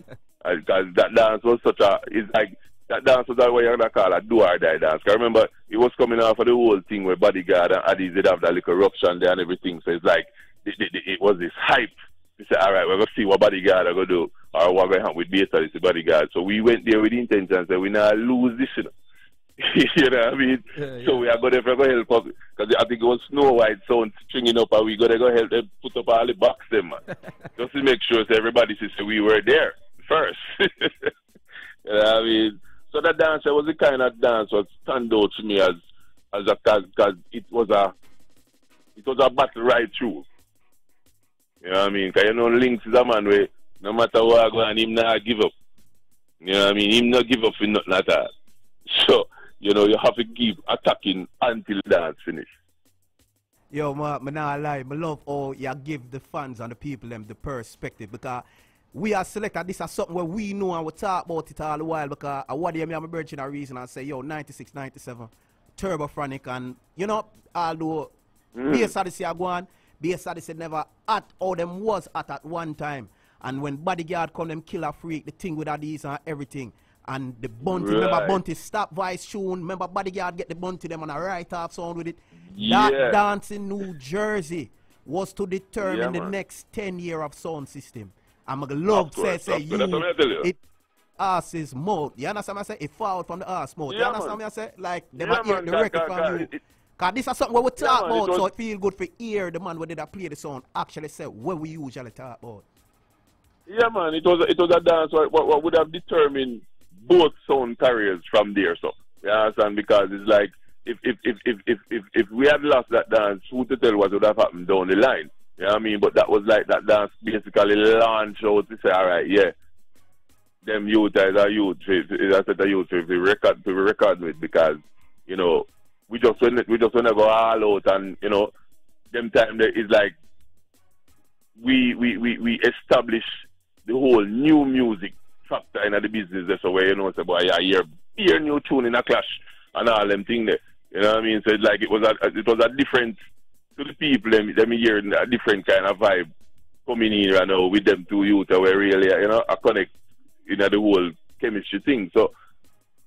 Because that dance was such a, it's like, that dance was what you're going to call a do or die dance. Because remember, it was coming off of the whole thing where Bodyguard and Addies did have that little eruption there and everything. So it's like, it, it, it was this hype. We said, all right, we're going to see what Bodyguard are going to do or what we're going to have with Bass Odyssey Bodyguard. So we went there with the intention that we're not lose this, you know. You know what I mean? Yeah, yeah. So we are going to help us because I think it was Snow White sound stringing up and we're going to go help them put up all the box them, man. Just to make sure so everybody says we were there first. You know what I mean? So that dance was the kind of dance that stand out to me as, as a, because it was a, it was a battle right through. You know what I mean? Because you know Lynx is a man where no matter what I go and him not give up. You know what I mean? Him not give up for nothing at all. So, you know, you have to keep attacking until dance finish. Yo, man, man, I lie. I love how you give the fans and the people them the perspective, because we are selected. This is something where we know and we talk about it all the while, because I want them to have a virgin reason and say, yo, ninety-six, ninety-seven, Turbofronic, and, you know, although mm. Bass Odyssey are gone, Bass Odyssey never at all them was at at one time. And when Bodyguard come, them killer freak, the thing with Addies and everything. And the Bunty, right. Remember Bunty stop vice tune, remember Bodyguard get the Bunty them on a right half sound with it. Yeah. That dance in New Jersey was to determine yeah, the next ten year of sound system. I'm going to love to say, you, you, it ass is mode. You understand what I say? It fouled from the ass mode. Yeah, you understand man. What I say? Like, they yeah, hear the record God, from God, you. Because this is something where we talk yeah, about, man, it so it feel good for ear the man where they play the sound actually say what we usually talk about. Yeah, man, it was, it was a dance what, what, what would have determined both sound carriers from there, so. You understand? Because it's like, if, if, if, if, if, if, if we had lost that dance, who to tell what would have happened down the line? You know what I mean? But that was like that dance basically launched out to say, all right, yeah, them youth is a youth, is a set of youth to be record, to be record with, because, you know, we just went, we just want to go all out, and, you know, them time there is like, we, we, we, we establish the whole new music factor in the business. That's the way, you know, it's about, yeah, hear, hear new tune in a clash and all them thing there. You know what I mean? So it's like, it was a, it was a different, to the people, them, them hearing a different kind of vibe coming in right now with them two youth that were really, you know, I connect, you know, the whole chemistry thing. So,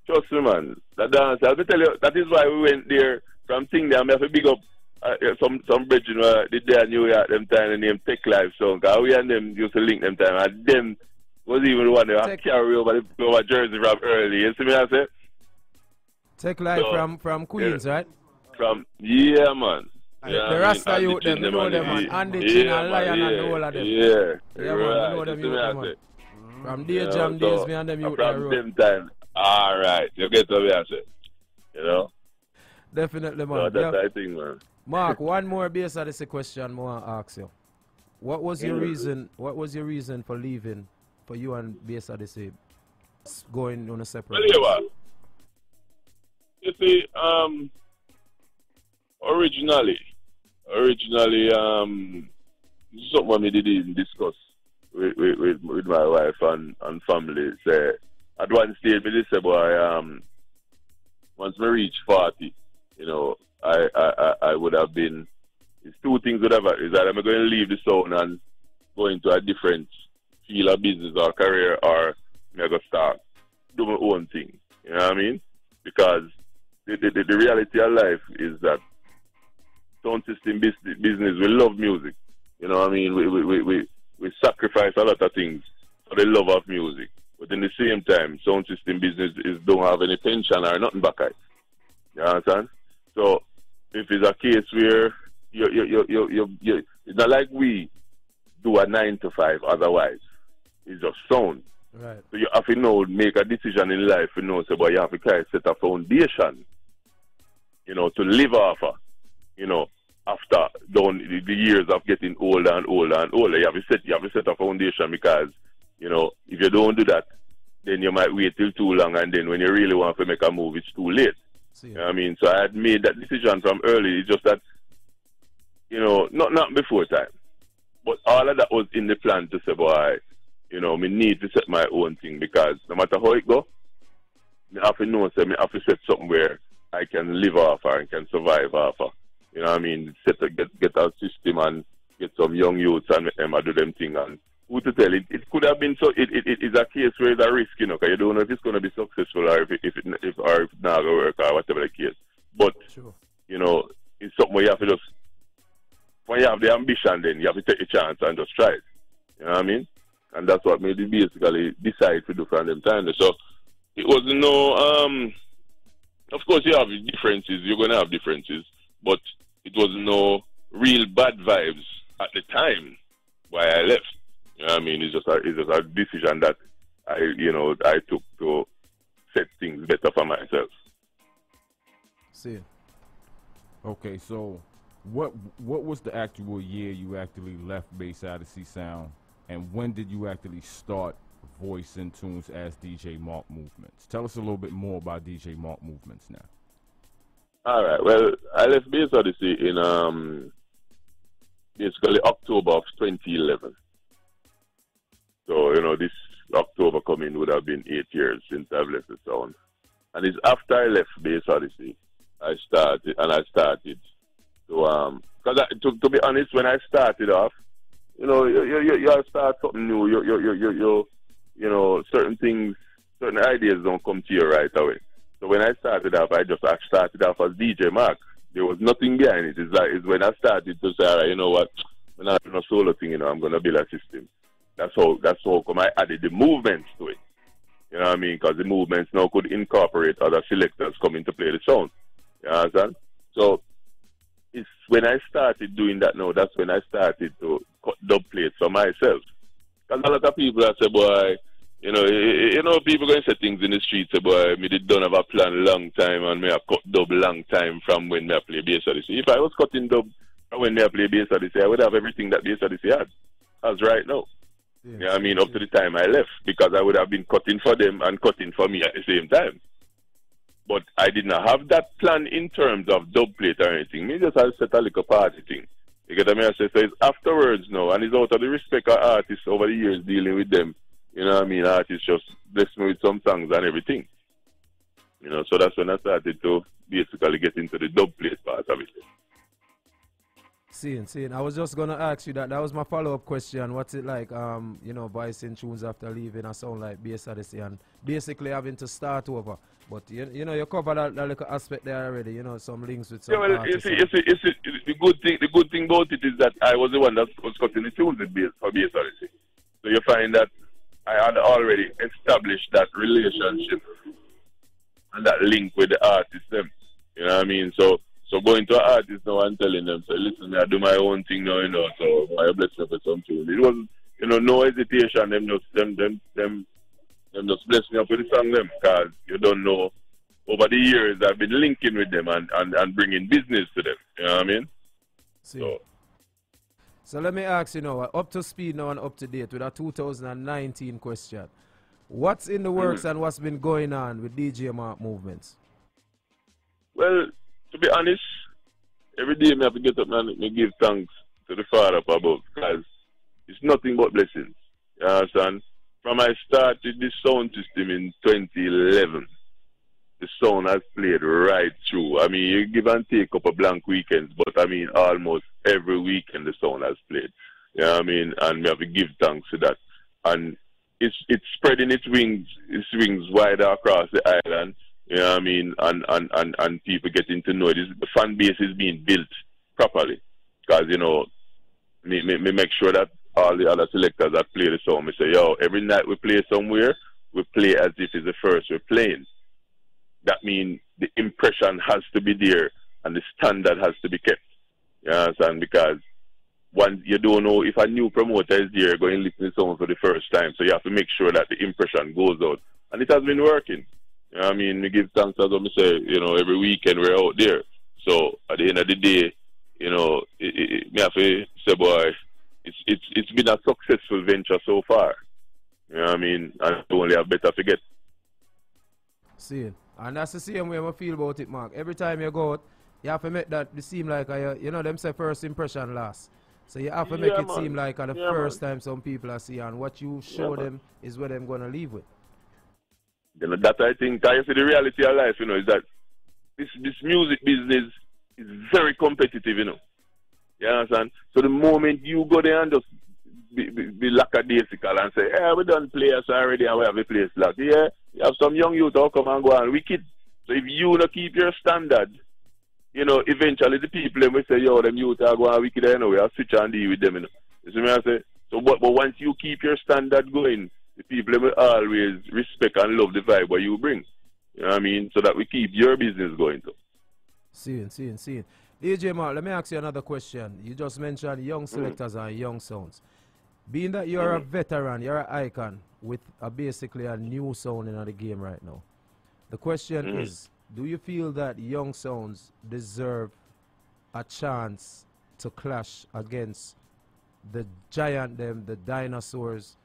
trust me, man, that dance, I'll tell you, that is why we went there from thing there. I'm going to big up uh, some, some bridging, you know, did there New York them time, the name Tech Life song, because we and them used to link them time, and them was even the one that Tech carry over, the, over Jersey from early, you see me I say? Tech Life so, from, from Queens, yeah, right? From, yeah, man. And yeah, the Rasta I mean, youth, them, them know them, and Andy Chin yeah, and Lion yeah, and all of them. Yeah, yeah, right. Man, know them youth, man. From day yeah, jam so days, me and them youth, I wrote. From time, all right, you get what I say, you know? Definitely, man. No, that's yeah. I think, man. Mark, one more Bass Odyssey question I want to ask you. What was your reason, what was your reason for leaving, for you and Bass Odyssey going on a separate? Tell you what, you see, um, originally, Originally, um, something I did even discuss with, with, with my wife and, and family. Say, at one stage, I said, boy, um, once I reach forty, you know, I, I, I would have been, it's two things would have happened. Is that I'm going to leave the sound and go into a different field of business or career, or I'm going to start do my own thing. You know what I mean? Because the, the, the reality of life is that sound system business, we love music. You know what I mean? We, we, we, we, we sacrifice a lot of things for the love of music. But in the same time, sound system business is don't have any pension or nothing back at. You understand? So if it's a case where you, you, you, you, you, you, it's not like we do a nine to five otherwise. It's just sound. Right. So you have to know, make a decision in life, you know, so but you have to kind of set a foundation, you know, to live off of. You know, after down the years of getting older and older and older, you have to set you have to set a foundation, because, you know, if you don't do that, then you might wait till too long, and then when you really want to make a move, it's too late. See, you know what I mean? So I had made that decision from early. It's just that, you know, not not before time, but all of that was in the plan to say, boy, you know, me need to set my own thing, because no matter how it go, I have to know, so I have to set somewhere I can live off and can survive off of. You know what I mean? Set a, get get our system and get some young youths and make them do them thing. And who to tell? It, it could have been so. It it it is a case where it's a risk, you know, because you don't know if it's going to be successful or if it, if it, if or if it's not going to work or whatever the case. But sure, you know, it's something where you have to just, when you have the ambition, then you have to take a chance and just try it. You know what I mean? And that's what made me basically decide to do from them time. So it was no. Um, of course, you have differences. You're going to have differences, but it was no real bad vibes at the time why I left. You know what I mean? It's just a, it's just a decision that I, you know, I took to set things better for myself. See. Okay, so what what was the actual year you actually left Bass Odyssey sound, and when did you actually start voice in tunes as D J Mark Movements. Tell us a little bit more about D J Mark Movements now. All right. Well, I left Bass Odyssey in um, basically October of twenty eleven. So, you know, this October coming would have been eight years since I've left the sound. And it's after I left Bass Odyssey, I started, and I started to, um, because to, to be honest, when I started off, you know, you, you, you start something new, you, you, you, you, you, you know, certain things, certain ideas don't come to you right away. So when I started off, I just I started off as D J Mark. There was nothing behind it. It's like, it's when I started to say, all right, you know what, when I'm doing a solo thing, you know, I'm going to build a system. That's how, that's how come I added the movements to it. You know what I mean? Because the movements now could incorporate other selectors coming to play the sound. You understand? So it's when I started doing that now, that's when I started to cut dub plates for myself. Because a lot of people have said, boy, you know, you know, people going to say things in the streets, say, boy, me did don't have a plan long time and me have cut dub long time from when I play Bass Odyssey. If I was cutting dub from when I play Bass Odyssey, I would have everything that Bass Odyssey had, as right now. Yeah, you know what I mean? Yeah. Up to the time I left, because I would have been cutting for them and cutting for me at the same time. But I did not have that plan in terms of dub plate or anything. Me just had set a little party thing. You get what I mean? I say, so it's afterwards now, and it's out of the respect of artists over the years dealing with them. You know what I mean? Artists just bless me with some songs and everything. You know, so that's when I started to basically get into the dub plate part of it. Seeing, seeing. I was just gonna ask you that. That was my follow-up question. What's it like, um, you know, voicing tunes after leaving a sound like Bass Odyssey and basically having to start over? But you, you know, you cover that, that little aspect there already. You know, some links with some. Yeah, well, you see, you see, you see, the good thing, the good thing about it is that I was the one that was cutting the tunes with Bass for Bass Odyssey. So you find that I had already established that relationship and that link with the artist. Them, you know what I mean? So. So going to an artist now and telling them, so listen, I do my own thing now, you know, so I bless them with some tune. It was, you know, no hesitation. Them just, them, them, them, them just bless me up with the song, them, because you don't know. Over the years, I've been linking with them and, and, and bringing business to them. You know what I mean? See. So. So let me ask you now, up to speed now and up to date with our two thousand nineteen question. What's in the works mm-hmm. and what's been going on with D J Mark Movements? Well, to be honest, every day I have to get up and I give thanks to the Father up above, because it's nothing but blessings. You understand? From I started this sound system in twenty eleven, the sound has played right through. I mean, you give and take up a blank weekends, but I mean, almost every weekend the sound has played. You know what I mean? And we have to give thanks to that. And it's it's spreading its wings, its wings wider across the island. You know what I mean? And, and, and, and people getting to know it. The fan base is being built properly. Because, you know, me, me, me make sure that all the other selectors that play the song, me say, yo, every night we play somewhere, we play as if it's the first we're playing. That means the impression has to be there and the standard has to be kept. You understand? Because one, you don't know if a new promoter is there going to listen to someone for the first time. So you have to make sure that the impression goes out. And it has been working. You know what I mean? We give thanks, as I say, you know, every weekend we're out there. So at the end of the day, you know, it, it, it, me have to say, boy, it's, it's, it's been a successful venture so far. You know what I mean? And only have better forget. See, and that's the same way I feel about it, Mark. Every time you go out, you have to make that seem like, a, you know, them say first impression last. So you have to make yeah, it man. seem like a, the yeah, first man. time some people are seeing, and what you show yeah, them is what they're going to leave with. You know, that I think, I see the reality of life, you know, is that this this music business is very competitive, you know. You understand? So the moment you go there and just be, be, be lackadaisical and say, yeah, hey, we done players already and we have a place like, yeah, you have some young youth all come and go and wicked. So if you don't keep your standard, you know, eventually the people, them will say, yo, them youth are going wicked anyway, I'll switch and deal with them, you know. You see what I say? So, but, but once you keep your standard going, the people will always respect and love the vibe what you bring. You know what I mean? So that we keep your business going too. Seeing, seeing, seeing. D J Mark, let me ask you another question. You just mentioned young selectors mm-hmm. and young sounds. Being that you're mm-hmm. a veteran, you're an icon with a, basically a new sound in the game right now. The question mm-hmm. is, do you feel that young sounds deserve a chance to clash against the giant them, the dinosaurs,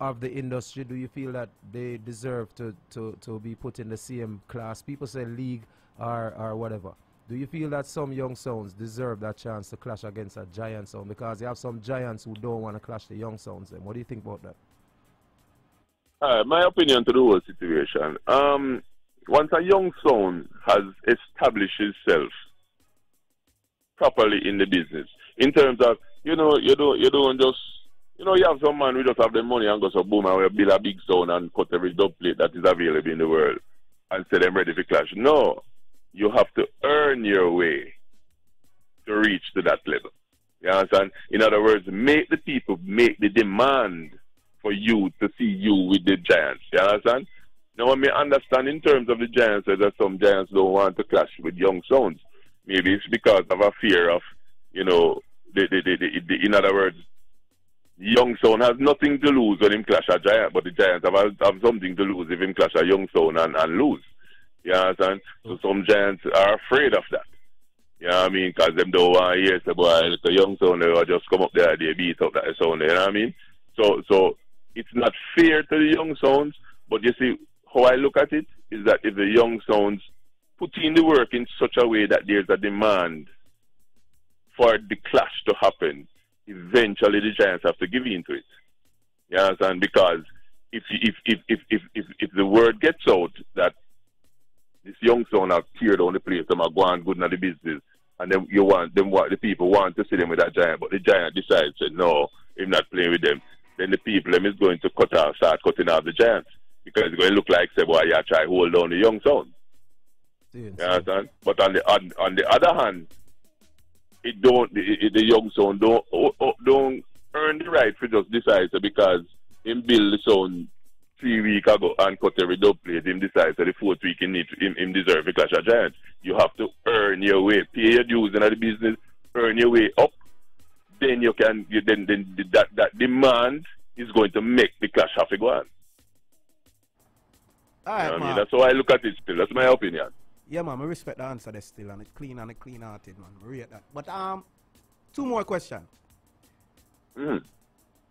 of the industry, do you feel that they deserve to, to, to be put in the same class? People say league or, or whatever. Do you feel that some young sounds deserve that chance to clash against a giant sound? Because you have some giants who don't want to clash the young sounds. Then what do you think about that? Uh, my opinion to the whole situation. Um, once a young sound has established itself properly in the business, in terms of, you know, you don't, you don't just, you know, you have some man who just have the money and goes to boom and we build a big sound and cut every dub plate that is available in the world and say them ready for clash. No, you have to earn your way to reach to that level. You understand? In other words, make the people make the demand for you to see you with the giants. You understand? Now, I may understand in terms of the giants that some giants don't want to clash with young sounds. Maybe it's because of a fear of, you know, the, the, the, the, the, in other words, young sound has nothing to lose when him clash a giant, but the giants have, have something to lose if him clash a young sound and, and lose. You understand? So some giants are afraid of that. You know what I mean? Because them don't want to hear the boy, the young sound, they just come up there, they beat up that sound, you know what I mean? So, so it's not fair to the young sounds, but you see, how I look at it is that if the young sounds put in the work in such a way that there's a demand for the clash to happen, eventually the giants have to give into it. You understand? Because if, if, if, if, if, if, if the word gets out that this young sound have teared on the place, them are going good in the business, and then you want them, what the people want to see them with that giant, but the giant decides, say, no, I'm not playing with them. Then the people them is going to cut off, start cutting off the giants, because it's going to look like, say, boy, yeah, try hold down the young sound. You understand? But on the on, on the other hand, it don't it, it, the young sound don't oh, oh, don't earn the right to just decide, so because him build the sound three weeks ago and cut every dub plate, him decide so the fourth week him need to, him, him deserve a clash of giants. You have to earn your way, pay your dues in the business, earn your way up. Then you can you, then then that that demand is going to make the clash have to go on. All right, you know what I mean? That's how I look at it still. That's my opinion. Yeah, man, I respect the answer there still, and it's clean and it's clean-hearted, man. I rate that. But um, two more questions. Mm.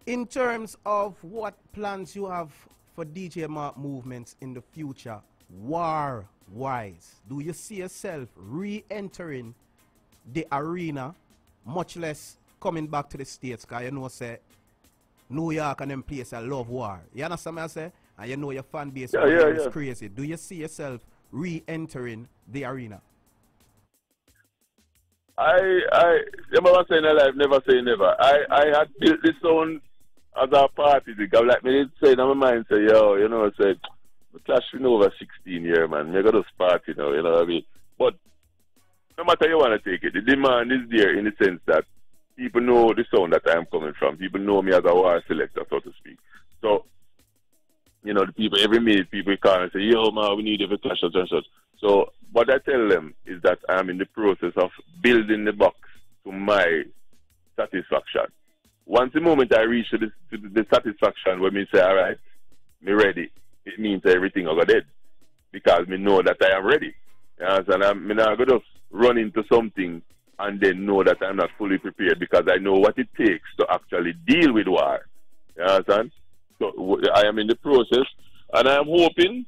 In terms of what plans you have for D J Mark Movements in the future, war-wise, do you see yourself re-entering the arena, much less coming back to the States? Because you know, say, New York and them places love war. You understand what I say? And you know your fan base yeah, yeah, is yeah. crazy. Do you see yourself re-entering the arena? I, I, never say never, never say never. I, I had built this sound as a party. I'm like, me say in my mind, say, yo, you know, say, we clashing over sixteen years, man. We got this party now, you know what I mean? But no matter you want to take it, the demand is there in the sense that people know the sound that I'm coming from. People know me as a war selector, so to speak. So, you know, the people, every minute people call and say, yo, man, we need every clash of such. So what I tell them is that I'm in the process of building the box to my satisfaction. Once the moment I reach the, the satisfaction where me say, all right, me ready, it means everything I got dead. Because me know that I am ready. You know, and I'm not going to run into something and then know that I'm not fully prepared, because I know what it takes to actually deal with war. You understand? So I am in the process, and I'm hoping,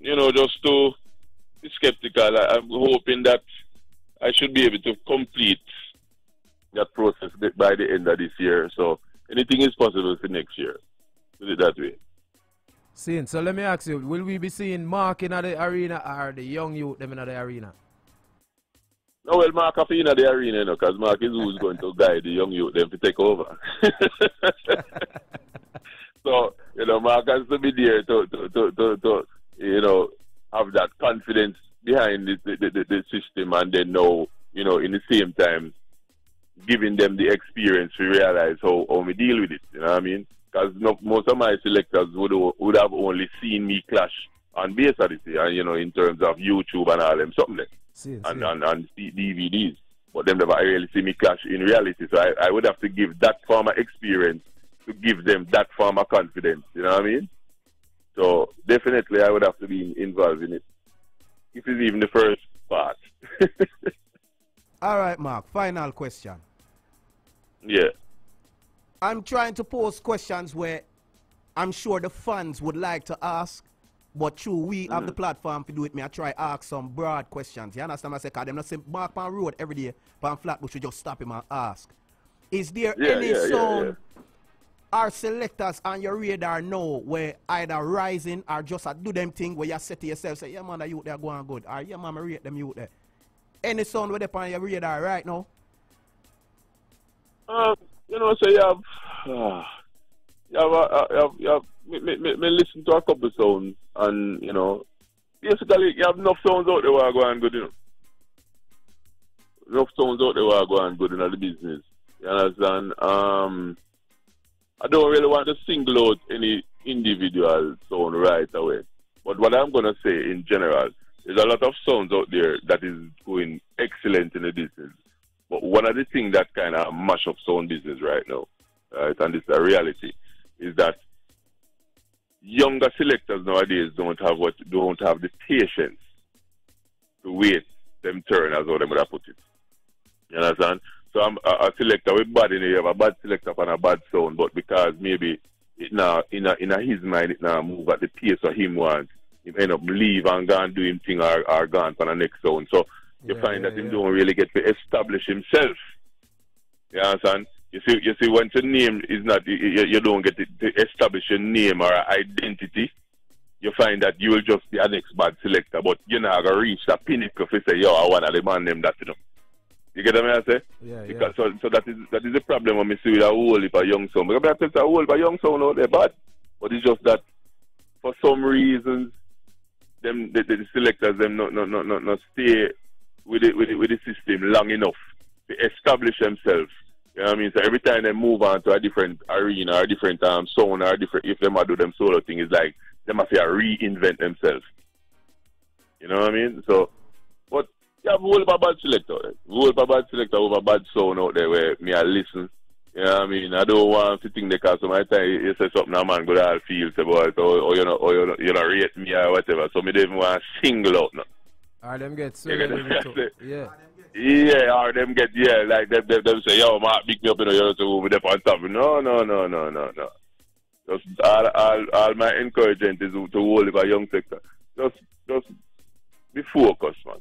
you know, just to be skeptical, I, I'm hoping that I should be able to complete that process by the end of this year. So anything is possible for next year. Put it that way. Seeing, so let me ask you, will we be seeing Mark in the arena or the young youth them in the arena? No, well, Mark have in the arena, you know, because Mark is who's going to guide the young youth them to take over. So, you know, Mark has to be there to, to, to, to, to you know, have that confidence behind the, the, the, the system, and then know, you know, in the same time, giving them the experience to realize how, how we deal with it, you know what I mean? Because most of my selectors would, would have only seen me clash on Bass Odyssey, and, you know, in terms of YouTube and all them, something like see, and, see. and and D V Ds. But them never really see me clash in reality, so I, I would have to give that former experience to give them that form of confidence, you know what I mean? So definitely I would have to be involved in it. This is even the first part. All right, Mark, final question. Yeah. I'm trying to pose questions where I'm sure the fans would like to ask, but true, we mm. have the platform to do it. Me, I try ask some broad questions. You understand what I say? Because them not say Mark Pan Road every day, Pan Flatbush, you just stop him and ask. Is there yeah, any yeah, sound yeah, yeah. our selectors on your radar know where either rising or just a do them thing where you say to yourself, say, yeah man, the youth there going good, or yeah man, I rate them youth there. Any sound where they on your radar right now? Um, you know, so you have, uh, you have, uh, you have, you have me, me, me, me listen to a couple of sounds, and you know, basically you have enough sounds out there where are going good, you know. Enough sounds out there where are going good in the business. You understand? Um. I don't really want to single out any individual sound right away. But what I'm going to say in general is a lot of sounds out there that is going excellent in the business. But one of the things that kind of mash up sound business right now, right, and it's a reality, is that younger selectors nowadays don't have what don't have the patience to wait them turn as how they would have put it. You understand? So I'm a, a selector with bad in you have a bad selector and a bad sound, but because maybe it now in a, in a his mind it now move at the pace of him wants, him end up leave and go and do him thing or, or gone for the next sound. So you yeah, find yeah, that yeah. him don't really get to establish himself. You understand? You see you see once your name is not you, you don't get to, to establish your name or identity, you find that you will just be a next bad selector, but you're not gonna reach that pinnacle if you say, yo, I wanna demand them that you know. You get what I say? Yeah, because yeah. So, so that is that is the problem when we see with a whole heap of young sound. Because I tell a whole heap of young sound out there bad. But it's just that for some reasons them the, the selectors them not not not not stay with it with it, with the system long enough to establish themselves. You know what I mean? So every time they move on to a different arena or a different um sound or a different if they might do them solo thing, it's like they must say reinvent themselves. You know what I mean? So but you have a whole bad selector. A whole bad selector with a bad sound out there where me I listen. You know what I mean? I don't want to think they cause so my time you say something a man go to all fields about or, or you know or you know you know rate me or whatever. So me don't even want to single out now. Or them get so yeah. Yeah. Yeah, or them get yeah, like them them, them say, yo Mark pick me up, you know, you're to move up on top. No, no, no, no, no, no. Just all all, all my encouragement is to hold up a young sector. Just just be focused, man.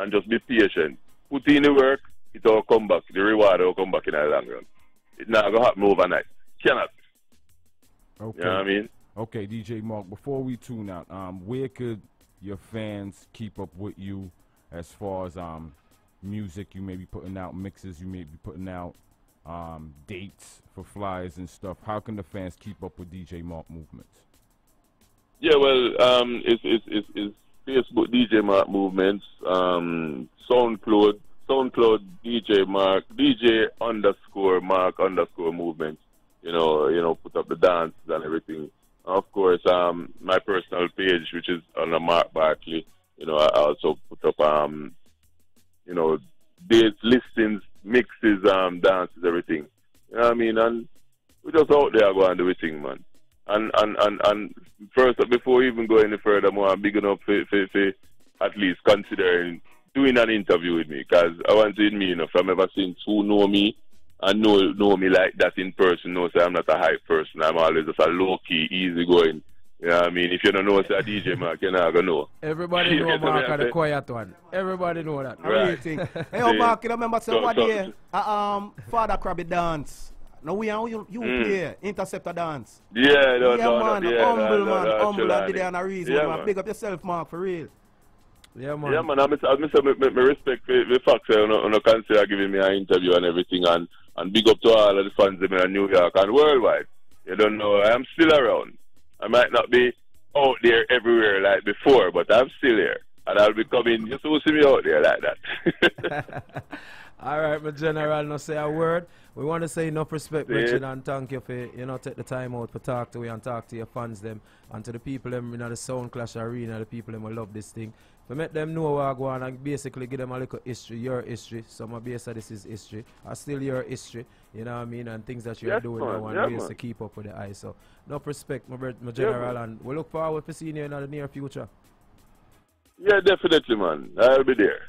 And just be patient. Put in the work, it all come back. The reward will come back in the long run. It's not going to happen overnight. Cannot. Okay. You know what I mean? Okay, D J Mark, before we tune out, um, where could your fans keep up with you as far as um, music you may be putting out, mixes you may be putting out, um, dates for flyers and stuff? How can the fans keep up with D J Mark Movements? Yeah, well, um, it's... it's, it's, it's Facebook D J Mark Movements, um, SoundCloud, SoundCloud D J Mark, D J underscore Mark underscore Movements. You know, you know, put up the dance and everything. Of course, um, my personal page, which is under Mark Barkley. You know, I also put up, um, you know, dates, listings, mixes, um, dances, everything. You know what I mean? And we just out there going and do everything, man. And, and, and, and first, before even going any further, more, I'm big enough for, for, for at least considering doing an interview with me, because I want to meet, you know, from ever since who know me and know, know me like that in person, know, so I'm not a hype person. I'm always just a low-key, easy-going. You know what I mean? If you don't know, say a D J Mark, you're not going to know. Everybody know Mark and the quiet one. Everybody know that. Right. Hey, yo, Mark, you remember so, somebody so, here? So, um, Father Krabby Dance. No, we are you, you mm. play interceptor dance. Yeah, no, yeah, no, man, no, yeah, humble no, no, man, no, no, humble no, and no, no, reason. Yeah, man. Big up yourself, Mark, for real. Yeah, man. Yeah, man. I miss, I miss my, my, my respect for the fact that you know, you know, consider giving me an interview and everything, and and big up to all of the fans in New York and worldwide. You don't know, I am still around. I might not be out there everywhere like before, but I'm still here, and I'll be coming. You will see me out there like that. All right, my general, no say a word. We want to say enough respect, yeah. Richard, and thank you for, you know, take the time out for talk to you and talk to your fans them and to the people them in the Sound Clash Arena, the people them who love this thing. We make them know where I go on and basically give them a little history, your history. Some of base of this is history. I still your history, you know what I mean, and things that you're yes, doing now and yeah, ways man. to keep up with the eye. So, enough respect, my, my general, yeah, and we look forward to seeing you in the near future. Yeah, definitely, man. I'll be there.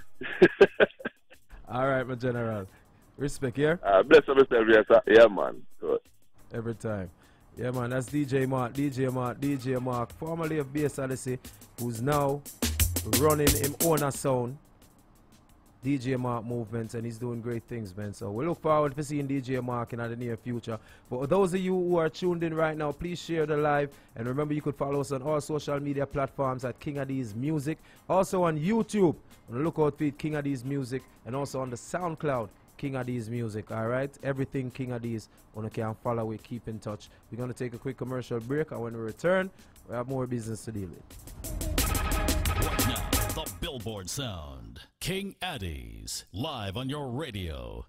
All right, my general. Respect, yeah? Uh, bless myself, yes, yeah, man. Every time. Yeah, man, that's D J Mark, D J Mark, D J Mark, formerly of Bass Odyssey, who's now running him own a sound. D J Mark Movements, and he's doing great things, man. So we look forward to seeing D J Mark in the near future. For those of you who are tuned in right now, please share the live. And remember, you could follow us on all social media platforms at King Addies Music. Also on YouTube, on the lookout feed, King Addies Music. And also on the SoundCloud, King Addies Music. All right? Everything King Addies, you can follow it, keep in touch. We're going to take a quick commercial break, and when we return, we have more business to deal with. Right now, the Billboard Sound. King Addies, live on your radio.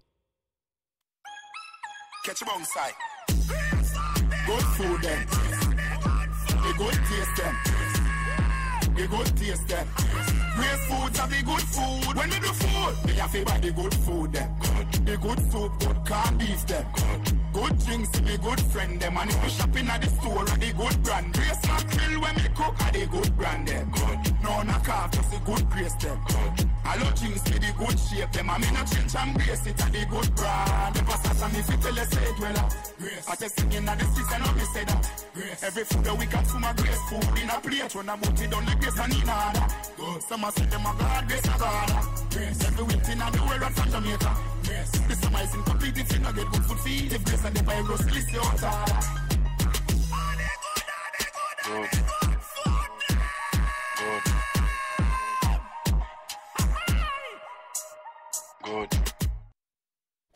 Catch him on side. Good food them. They good taste them. They good taste them. Great foods are the good food. When we do food, they have to buy the good food them. The good soup, good car beef them. Good drinks to be good friend them. And if you shopping at the store, at the good brand. Grace McMill when we cook at the good brand them. No knockoff, just a good grace them. I love things with the good shape them. I mean not change and grace it at the good brand. The passage and if you tell us it well up. I just singing at the streets and nobody say that. Every food that we got from a grace food in a plate. When I put it on the grace and in order. Some are saying them a God, grace a God. Every winter in the world right from Jamaica. This summer is incomplete if you not get good food feed. If grace and the fire goes, release your order. Good.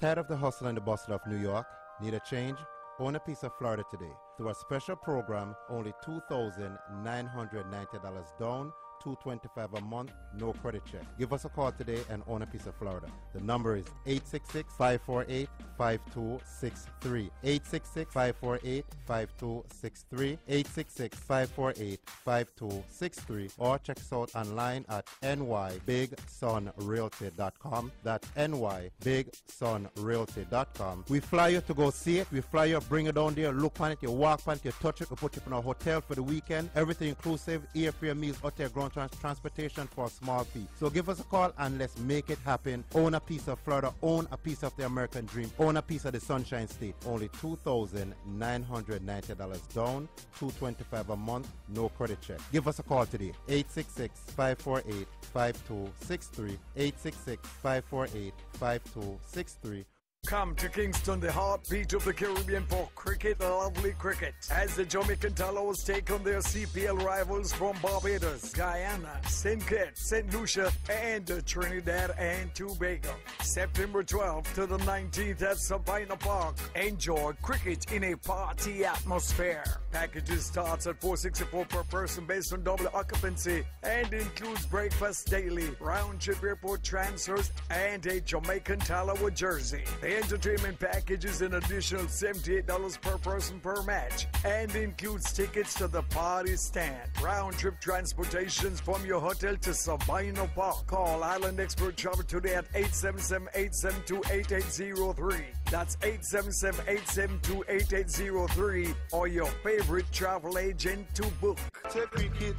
Tired of the hustle and the bustle of New York? Need a change? Own a piece of Florida today. Through a special program, only two thousand nine hundred ninety dollars down, two hundred twenty-five dollars a month, no credit check. Give us a call today and own a piece of Florida. The number is eight six six, five four eight, five two six three. eight six six, five four eight, five two six three. eight six six, five four eight, five two six three. Or check us out online at n y big sun realty dot com. That's n y big sun realty dot com. We fly you to go see it. We fly you, bring it down there, look on it, you walk on it, you touch it, we put you in a hotel for the weekend. Everything inclusive, airfare, meals, hotel, ground transportation for a small fee. So give us a call and let's make it happen. Own a piece of Florida. Own a piece of the American dream. Own a piece of the Sunshine State. Only two thousand nine hundred ninety dollars down, two hundred twenty-five dollars a month, no credit check. Give us a call today. eight six six, five four eight, five two six three. eight six six, five four eight, five two six three. Come to Kingston, the heartbeat of the Caribbean for cricket, lovely cricket. As the Jamaican Talos take on their C P L rivals from Barbados, Guyana, Saint Kitts, Saint Lucia, and Trinidad and Tobago. September twelfth to the nineteenth at Sabina Park. Enjoy cricket in a party atmosphere. Packages starts at four hundred sixty-four dollars per person based on double occupancy and includes breakfast daily, round-trip airport transfers, and a Jamaican Talawa jersey. Entertainment package is an additional seventy-eight dollars per person per match and includes tickets to the party stand. Round-trip transportations from your hotel to Sabino Park. Call Island Expert Travel today at eight seven seven, eight seven two, eight eight zero three. That's eight seven seven, eight seven two, eight eight zero three or your favorite travel agent to book. Take cricket,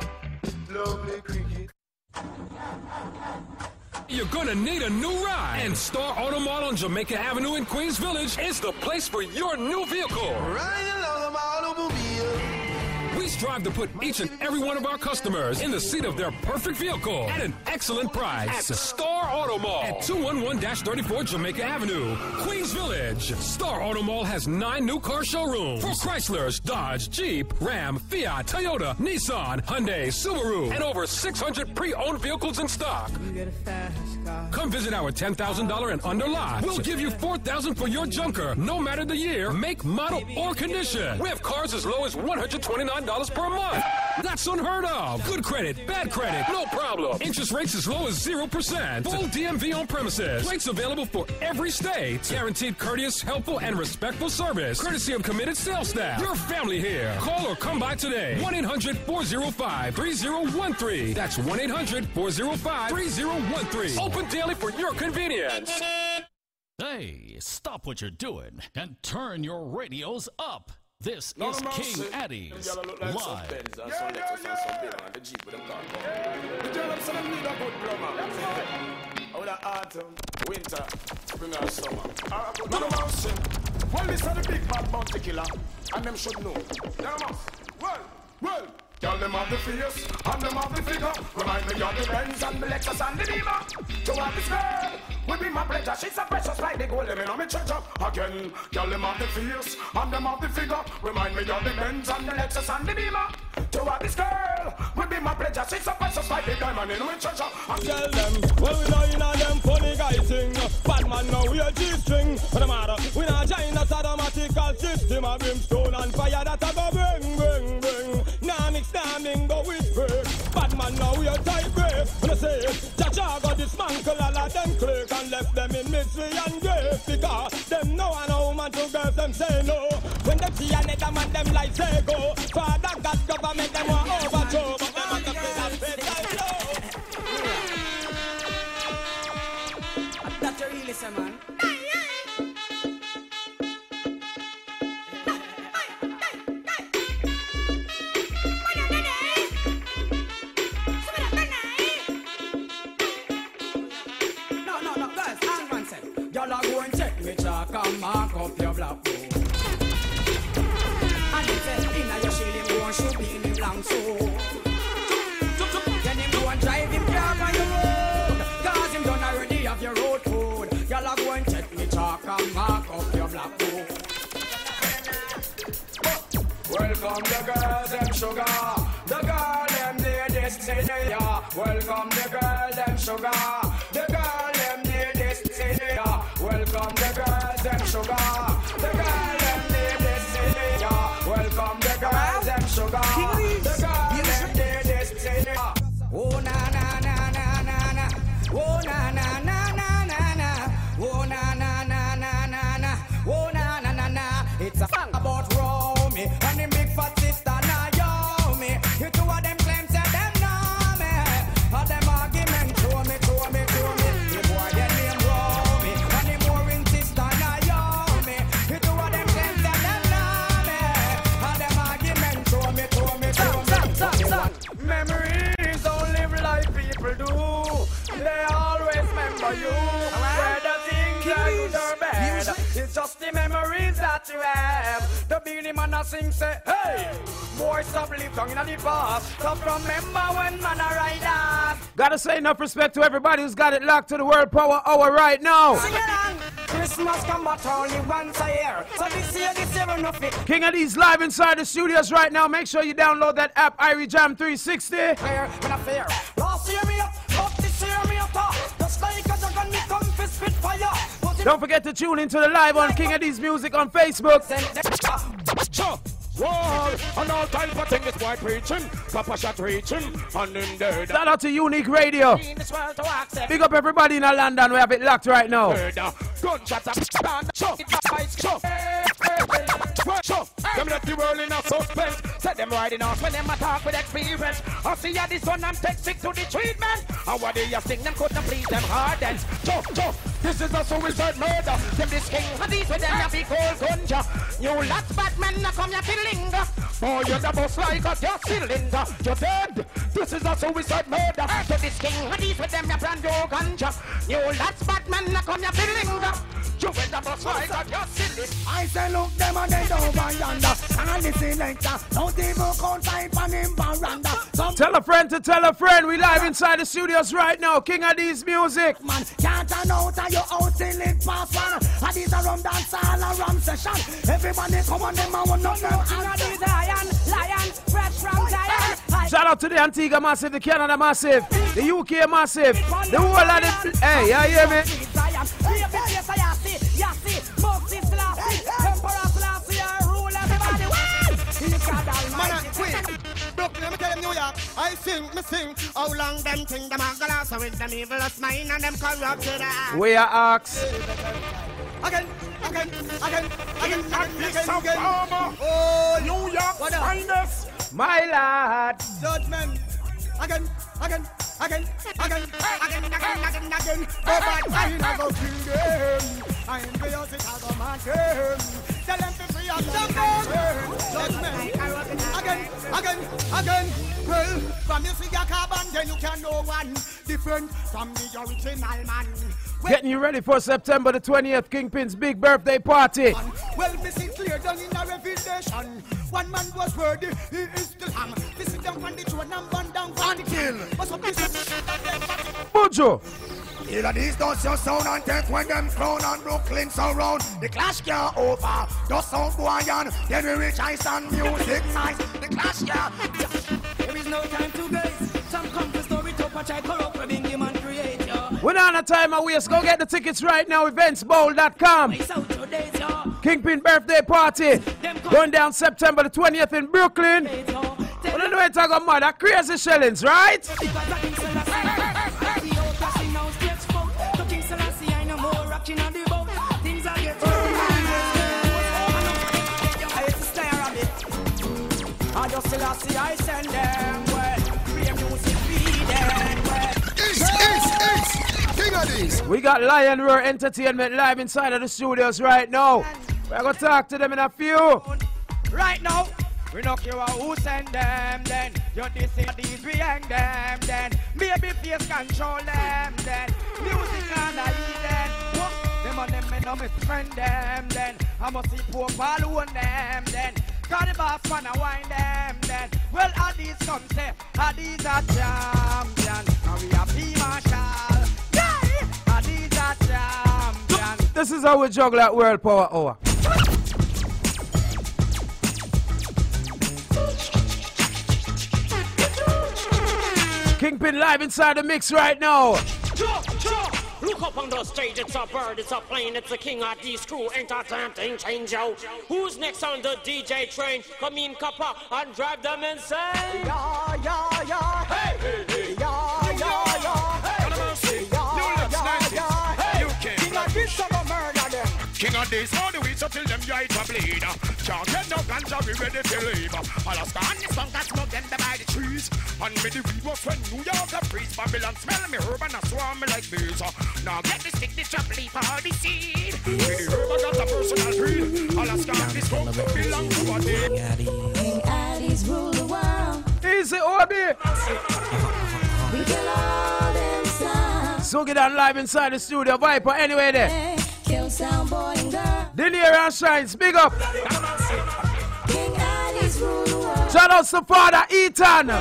lovely cricket. You're gonna need a new ride. And Star Auto Mall on Jamaica Avenue in Queens Village is the place for your new vehicle. Ryan Auto Mall Automobile. We strive to put each and every one of our customers in the seat of their perfect vehicle at an excellent price at the Star Auto Mall at two eleven dash thirty-four Jamaica Avenue, Queens Village. Star Auto Mall has nine new car showrooms for Chryslers, Dodge, Jeep, Ram, Fiat, Toyota, Nissan, Hyundai, Subaru, and over six hundred pre-owned vehicles in stock. Come visit our ten thousand dollar and under lot. We'll give you four thousand dollars for your junker, no matter the year, make, model, or condition. We have cars as low as one hundred twenty-nine dollars per month. That's unheard of. Good credit, bad credit, no problem. Interest rates as low as zero percent. Full D M V on premises. Rates available for every state. Guaranteed courteous, helpful, and respectful service. Courtesy of committed sales staff. Your family here. Call or come by today. one eight hundred, four oh five, three oh one three. That's one eight hundred, four oh five, three oh one three. Open daily for your convenience. Hey, stop what you're doing and turn your radios up. This no, is no, King Addies live. Winter, bring our summer. Well, this is the big bad bounty killer, and them should know. Tell them off. Well, well. Tell them of the fierce, and them of the figure. Remind me of the Benz and the Lexus and the Beamer. To have this girl will be my pleasure. She's a precious like the gold, and I'm a treasure. Again, tell them of the fierce, and them of the figure. Remind me of the Benz and the Lexus and the Beamer. To have this girl will be my pleasure. She's a precious like the diamond, and I'm a treasure. And tell them, well, we know you know them funny guys sing. Bad man, now we are G-string. But no matter, we not join a sadomatical system of brimstone and fire that I go bring, bring, bring. Nah, mix, nah, mingle with break. Bad man, now we are tight grave. When I say, Jaja got dismantled all of them click and left them in misery and grave. Because them know and no man to girls, them say no. When them see another man, them like say go. Father God government, them want overthrow. But them want to play that faith I know. Man. No, no, no, girls, hang on set. Y'all are going to check me chalk and mark up your blackboard. And if it's in your shield, him go and shoot me in him long soul. Then him go and drive him car on your road. Cause him done already have your road code. Y'all are going to check me talk and mark up your black book. Welcome the girls and sugar. The girl them near this city. Welcome the girls and sugar. The girl them near this city. Welcome the girls and sugar. The girl them near this city. Welcome the girls and sugar. The girl them near this city. Oh na na na na na na. Oh na na na. It's a song about Romy and the big fat sister Naomi. You two of them claims that them know me. All them argument throw me, throw me, throw me. The boy get named Romy and the boring sister Naomi. You two of them claims that them know me. All them argument throw me, throw me, throw me. Stop, stop, stop, stop. Memories don't live like people do. They always remember you. Whether things are good or bad, it's just the memory. You have. The Billy man a sing say, hey, boy stop live down in the past. Stop remember when man a ride off. Gotta say enough respect to everybody who's got it locked to the World Power Hour right now. Sing along. Christmas come but only once a year. So this year, this year nothing. King Addies live inside the studios right now. Make sure you download that app, Irie Jam three sixty. Fair, when I fair. Last year me up, but this year me up. Just like a dragon me come fist with fire. Don't forget to tune into the live on King Addies Music on Facebook. And all time for thing is white preaching, Papa shot reaching, and in there. Shout out to Unique Radio. Big up everybody in London, we have it locked right now. Them let the world in a suspense. Set them riding off when them attack with experience. I see ya this one and take sick to the treatment. And what do you think them couldn't please them hardens? Chuff, chuff, this is a suicide murder. Them this king and these with them a big old gunja. You lot bad men now come ya to linger. Boy, you're the boss like a just cylinder. You're dead. This is a suicide murder. So this king and these with them ya brand your ganja. You lot bad men now come ya to linger. You with the boss like a just cylinder. I say look them and they don't buy yonder. Tell a friend to tell a friend. We live inside the studios right now. King Addies Music. Man, can't turn out of your house till it pass one. Addies a rum dance all around session. Everybody come on them and want no girl. Addies lion, lion, fresh from Zion. Shout out to the Antigua Massive, the Canada Massive, the U K Massive, the whole of the... Hey, you hear me? I sing, me sing. How long them think them are gonna so with them evilest mind and them corrupted ass. We are ox. Again, again, again, again, again, again. Oh, New York, finest. My lad. Judgment. Again, again, again, again, again, again, again. Go back, I go kill them. I am the only I go mark them. Tell them to free us. Judgment. Again, again, again. Well, from you see your carbon, then you can know one different from the original man. Getting you ready for September the twentieth, Kingpin's big birthday party. Well, this is clear down in a reputation. One man was worthy, he is still ham. This is down on the throne and one down on the kill. Bojo! Either these don't your sound and take when them crown and Brooklyn surround. The clash year over, just sound boy and then we reach ice and music nice. The clash year. There is no time to waste. Some come to story top and try corrupt for being human creator. We're not on a time and waste. Go get the tickets right now. events bowl dot com. Kingpin birthday party. Going down September the twentieth in Brooklyn. What do we talk about? That crazy shellings, right? I send them well. It's, it's, it's King Addies. We got Lion Roar Entertainment live inside of the studios right now. We're going to talk to them in a few. Right now, we don't care who send them then. You're dissing these, we hang them then. Babyface control them then. Music and I then. Whoa. Them on them men, I must friend them then. I must see poor follow on them then. Got the boss wanna wind them then. Well, Addies come say, Addies are champion. And we are P Marshall. Yeah, Addies are champion. This is how we juggle at World Power Hour. Kingpin live inside the mix right now. Jump, jump. Look up on the stage, it's a bird, it's a plane, it's a King Addies crew, entertainment change out. Who's next on the D J train? Come in, copper, and drive them insane. Yeah, yeah, yeah. Hey, hey, hey. Yeah, yeah, yeah. Hey, hey, yeah, yeah. You can. King Addies summer murder them. King Addies all the way so till them you eat a bleed. Can't get no ganja, we ready to leave. Alaska and the sun that smoke them by the trees. And me the weed was when New York the breeze. Babylon smell me herb and I swarm me like bees. Now get the stick, the chop leaf, all the seed. Me the herb I got a personal breed. Alaska and the smoke that belong to a day. King Addies rule the world. Easy Obi. We kill all them sounds. So get on live inside the studio, Viper, anyway there. Kill sound boy and girl. Dinier and Shines, big up. King Addies rule the world. Shout out to Father Ethan.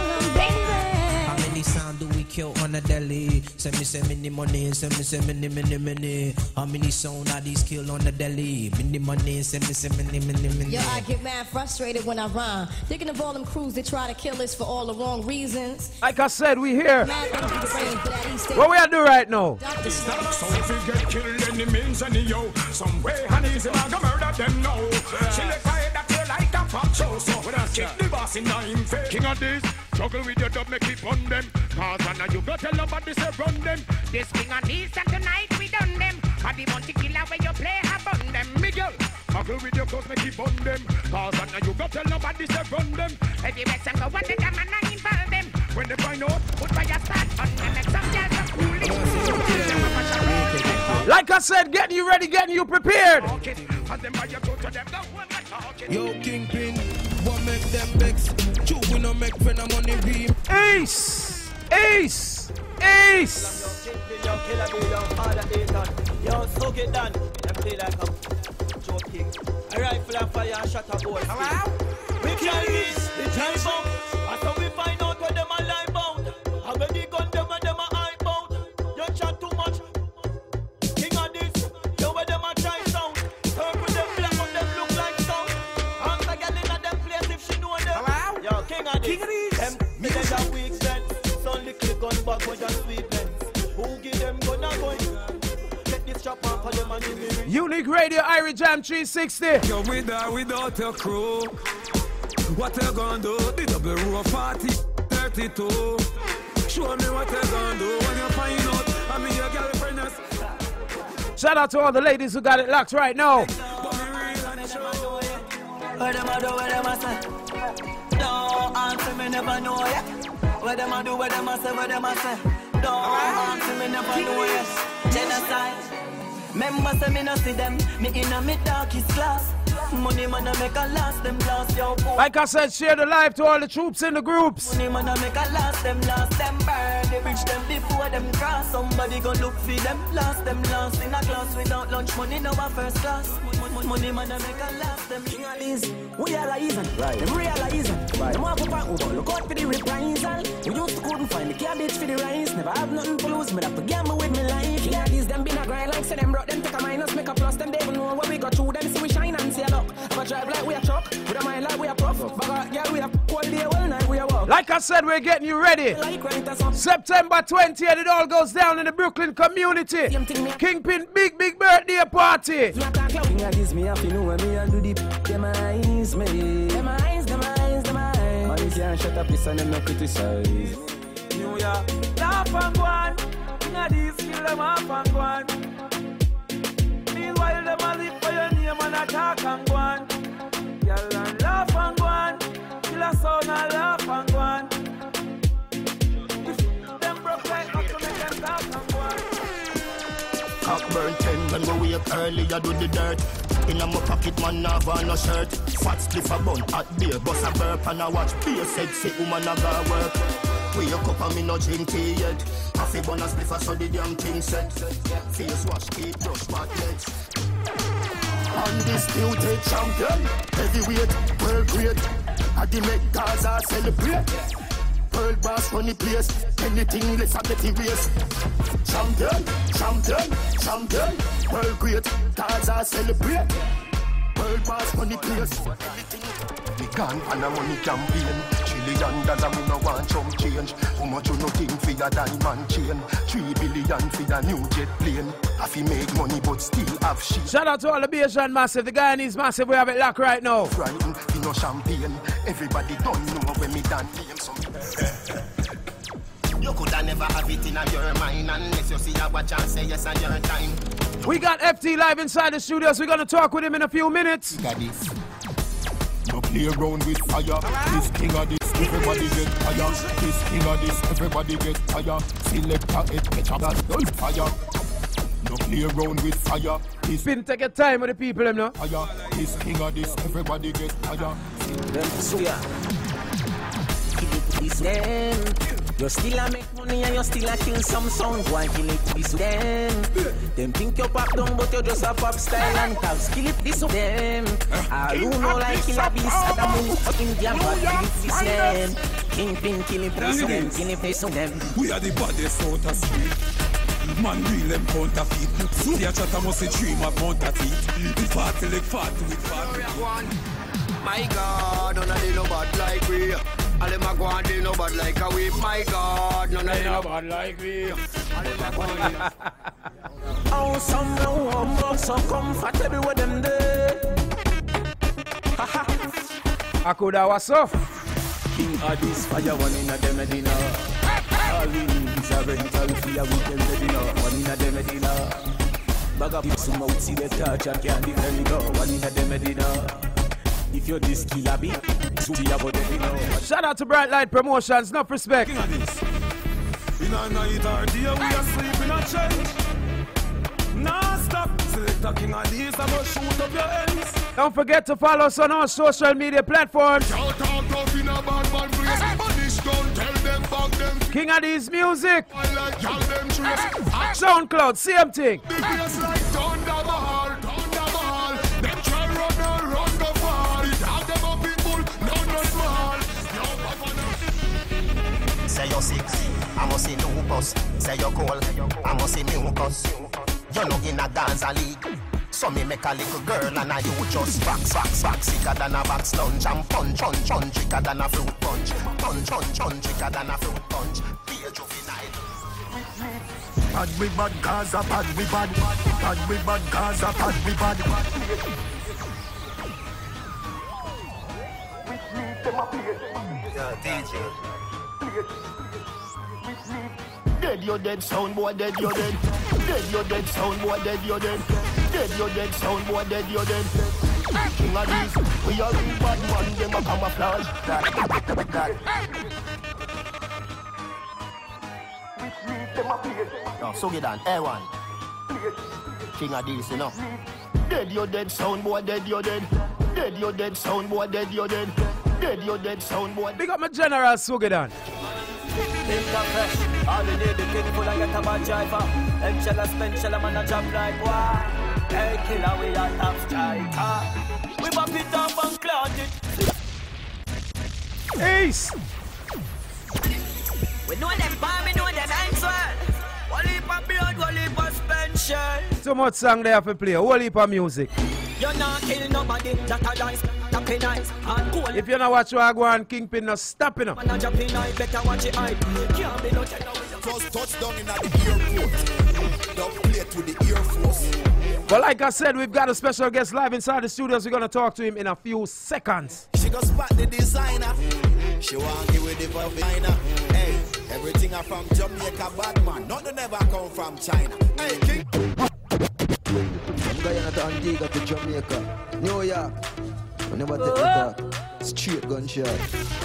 On the deli, send me send me money, send me send me money, money. How many sound Addies kill on the deli? Mini money, send me send me money, money. Yo, I get mad frustrated when I rhyme. Thinking of all them crews that try to kill us for all the wrong reasons. Like I said, we here. What we are do right now? So if you get killed, any means any yo, some way honeys and I go murder them now. She look that you like a pop show, so when I kick the boss in nine face. King Addies, struggle with your dub, make it on them. Cause I know you got to love about this around them. This King Addies and tonight we done them. And the Monty Killer when you play upon them. Miguel, struggle with your clothes, make it on them. Cause I know you got to love about this around them. If you make some go on the dam and not involve them. When they find out, put fire start on them. Make some jazz and foolish. Like I said, getting you ready, getting you prepared. Yo, Kingpin, what make them vex? Two we no make friend of money we. Ace! Ace! Ace! Unique Radio, IrieJam three sixty. You're with or without your crew. What you gonna do? The double row party thirty-two. Show me what you gonna do when you find out I mean your girlfriend. Shout out to all the ladies who got it locked right now. What them I do, what them I say, what them I say. Don't answer me, never know it. Genocide. Members say me no see them, me inna me darkest class. Money man a make a last, them blast your boat. Like I said, share the life to all the troops in the groups. Money man a make a last, them last, them burn. They reach them before them cross. Somebody go look for them, last them last. In a class without lunch money, no a first class. Money man a make a last, them King Addies. We are a reason, right. Them real a reason. Right. Them walk up and over, look out for the reprisal. We used to couldn't find the cabbage for the rice. Never have nothing to lose, me have to gamble with me life. King Addies, them been a grind like say them brought them take a minus, make a plus. Them they will know what we got through, them see we shine and see a look. But drive like we a truck, with a mind like we a prof. But yeah, we a cold day, well night we a walk. Like I said, we're getting you ready. September twentieth, it all goes down in the Brooklyn community. Kingpin big, big birthday party. Me up, you know what me I do deep. Them eyes, me. Them eyes, them eyes, them eyes. All you can shut up is on them no criticize. New York, laugh and go on. King Addies, kill them off and go on. Meanwhile, them a live for your name and a talk and go on. Y'all and laugh and go on. Kill a sound and laugh and go on. Them broke like not to make them laugh and go on. Cockburn ten, when we wake early, I do the dirt. In a my pocket, man, nav on a shirt. Fat stiff a bun, hot beer, bus a burp, and I watch beer, said, sick woman, I got work. We a cup and me no drink tea yet. Half a bun a spliff, so the damn thing set. Face wash, keep brush, back legs. Undisputed champion, heavyweight, world great. I did make Gaza celebrate. Pearl bars on the place, anything less than the waste. Champion, champion, champion, world great, Gaza celebrate. Pearl bars on the place, anything. We can't and a money campaign. Trillion dollars, we no want some change. How much you no think for your diamond chain? Three billion for your new jet plane. If you make money but still have shit. Shout out to all the Bayesian massive, the Guyanese massive, we have it locked right now. Frightened, you no champagne. Everybody don't know when me done game, so you coulda never have it in your mind unless you see a watch and say yes on your time. We got F T live inside the studios. We're gonna talk with him in a few minutes. Got this. No play around with fire. Uh-huh. This King Addies, everybody get tired. This King Addies, everybody get tired. Selector it, catch up that don't fire. No play around with fire. It's been taking time with the people, them now. Fire. This King Addies, everybody get fire. So yeah. This them. You still a make money and you still a kill some sound. Why kill it this them? Them think you pop down but you just a pop style and tabs. Kill it this them. I don't know like kill a beast at a move fucking damn but kill it this them. Kingpin kill it this them, kill it this them. We are the baddest out of street. Man real them counterfeit. So they chat must a dream about that it. The party like party with party. My God, none of the no bad like we. All them a go and they no bad like a whip. My God, none of them no bad like we. All them a go and they. Oh, some no humble, so comfortable with them there. I could have was off. King Addies fire one in a dem Medina. All we need is a rental fee a weekend Medina. One in a dem Medina. Bag up some out, see the touch and candy them go. One in a dem Medina. If you're this killer beat, shout out to Bright Light Promotions, enough respect. In a night or day, we are sleeping a change. Now stop, select a King Addies, I'm gonna shoot up your ends. Don't forget to follow us on our social media platforms. King Addies Music, SoundCloud, same thing. Say you're sick, I must see new bus. Say you're cold, I must see new bus. You're not in a dance league. So me make a little girl and I you just rock, rock, rock. Sicker than a box lunch and punch, punch, punch. Sicker than a fruit punch. Punch, punch, punch. Sicker than a fruit punch. Be a juvenile. Bad we bad, Gaza bad we bad. Bad we bad, Gaza bad we bad. Yeah, D J. Dead your dead sound boy, dead your dead. Dead your dead sound boy, dead your dead. Dead your dead sound boy, dead your dead. King Addies, we are in bad man, them a camouflage. That, that. No, so get on, air one. King Addies, you know. Dead your dead sound boy, dead your dead. Dead your dead sound boy, dead your dead. Dead your dead sound boy. Big up my general Sugadan. All the day the people I get a bad driver. And shall spend shall man a job like why? Hey killer we are top striker. We pop it up and cloud it. Ace. We know them bomb, we know them answer. So much song they have to play, whole heap of music. You're not killing nobody, that dance, tapping eyes, and cool. If you not watch what go on, Kingpin not stopping up. Better watch it, I can't be no first touchdown in the airport. Don't play to the Air Force. But like I said, we've got a special guest live inside the studios. We're gonna talk to him in a few seconds. She goes back the designer. She want give with the vagina. Hey, everything are from Jamaica, bad man. Nothing ever come from China. Hey, King. Guyana to Antigua to Jamaica, New York. We never take it back. Straight gunshot.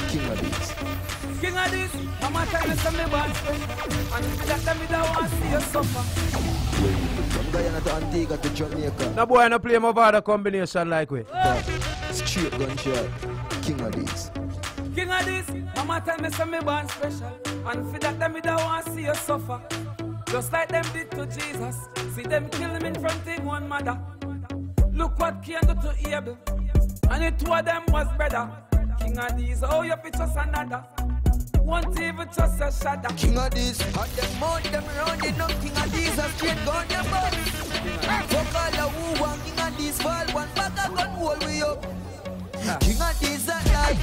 King Addies. King Addies, I'm a time to me bad. And that time I don't want to see you suffer. From Guyana to Antigua to Jamaica. Now boy, I no play my other combination like we. Straight gunshot. King Addies. King Addies, mama tell me some me born special. And for that time me don't want to see you suffer. Just like them did to Jesus. See them kill him in front of one mother. Look what Cain did to Abel. And the two of them was better. King Addies, oh you be just another. Won't even trust a shadow. King Addies, on them mount them round it up. King Addies, a straight gun your butt. Fuck all the who want King Addies fall. One back a gun hold we up. King Addies a die.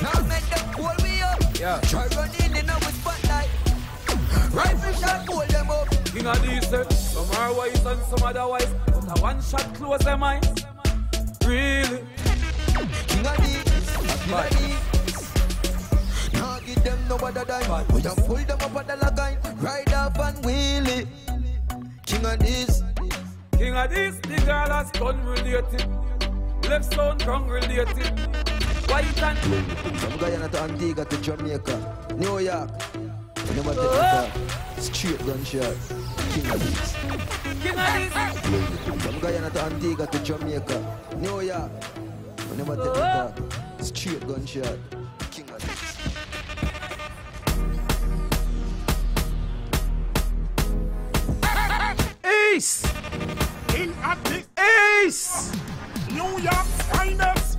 Now make them pull me up. Yeah. Try running in with spotlight. Rifle shot pull them up. King Addies, some are wise and some otherwise. But a one shot close them eyes. Really? King Addies, King Addies. Now give them no other dime. We just pull them up at the line. Ride up and wheel it. King Addies, King Addies, the girl has gun related. Left sound gun related. White and from Guyana to Antigua to Jamaica, New York, we never take it back. Straight gunshot, King Addies. King Addies. From Guyana to Antigua to Jamaica, New York, we never take it back. Straight gunshot, King Addies. Ace. King Addies. Ace. New York finest.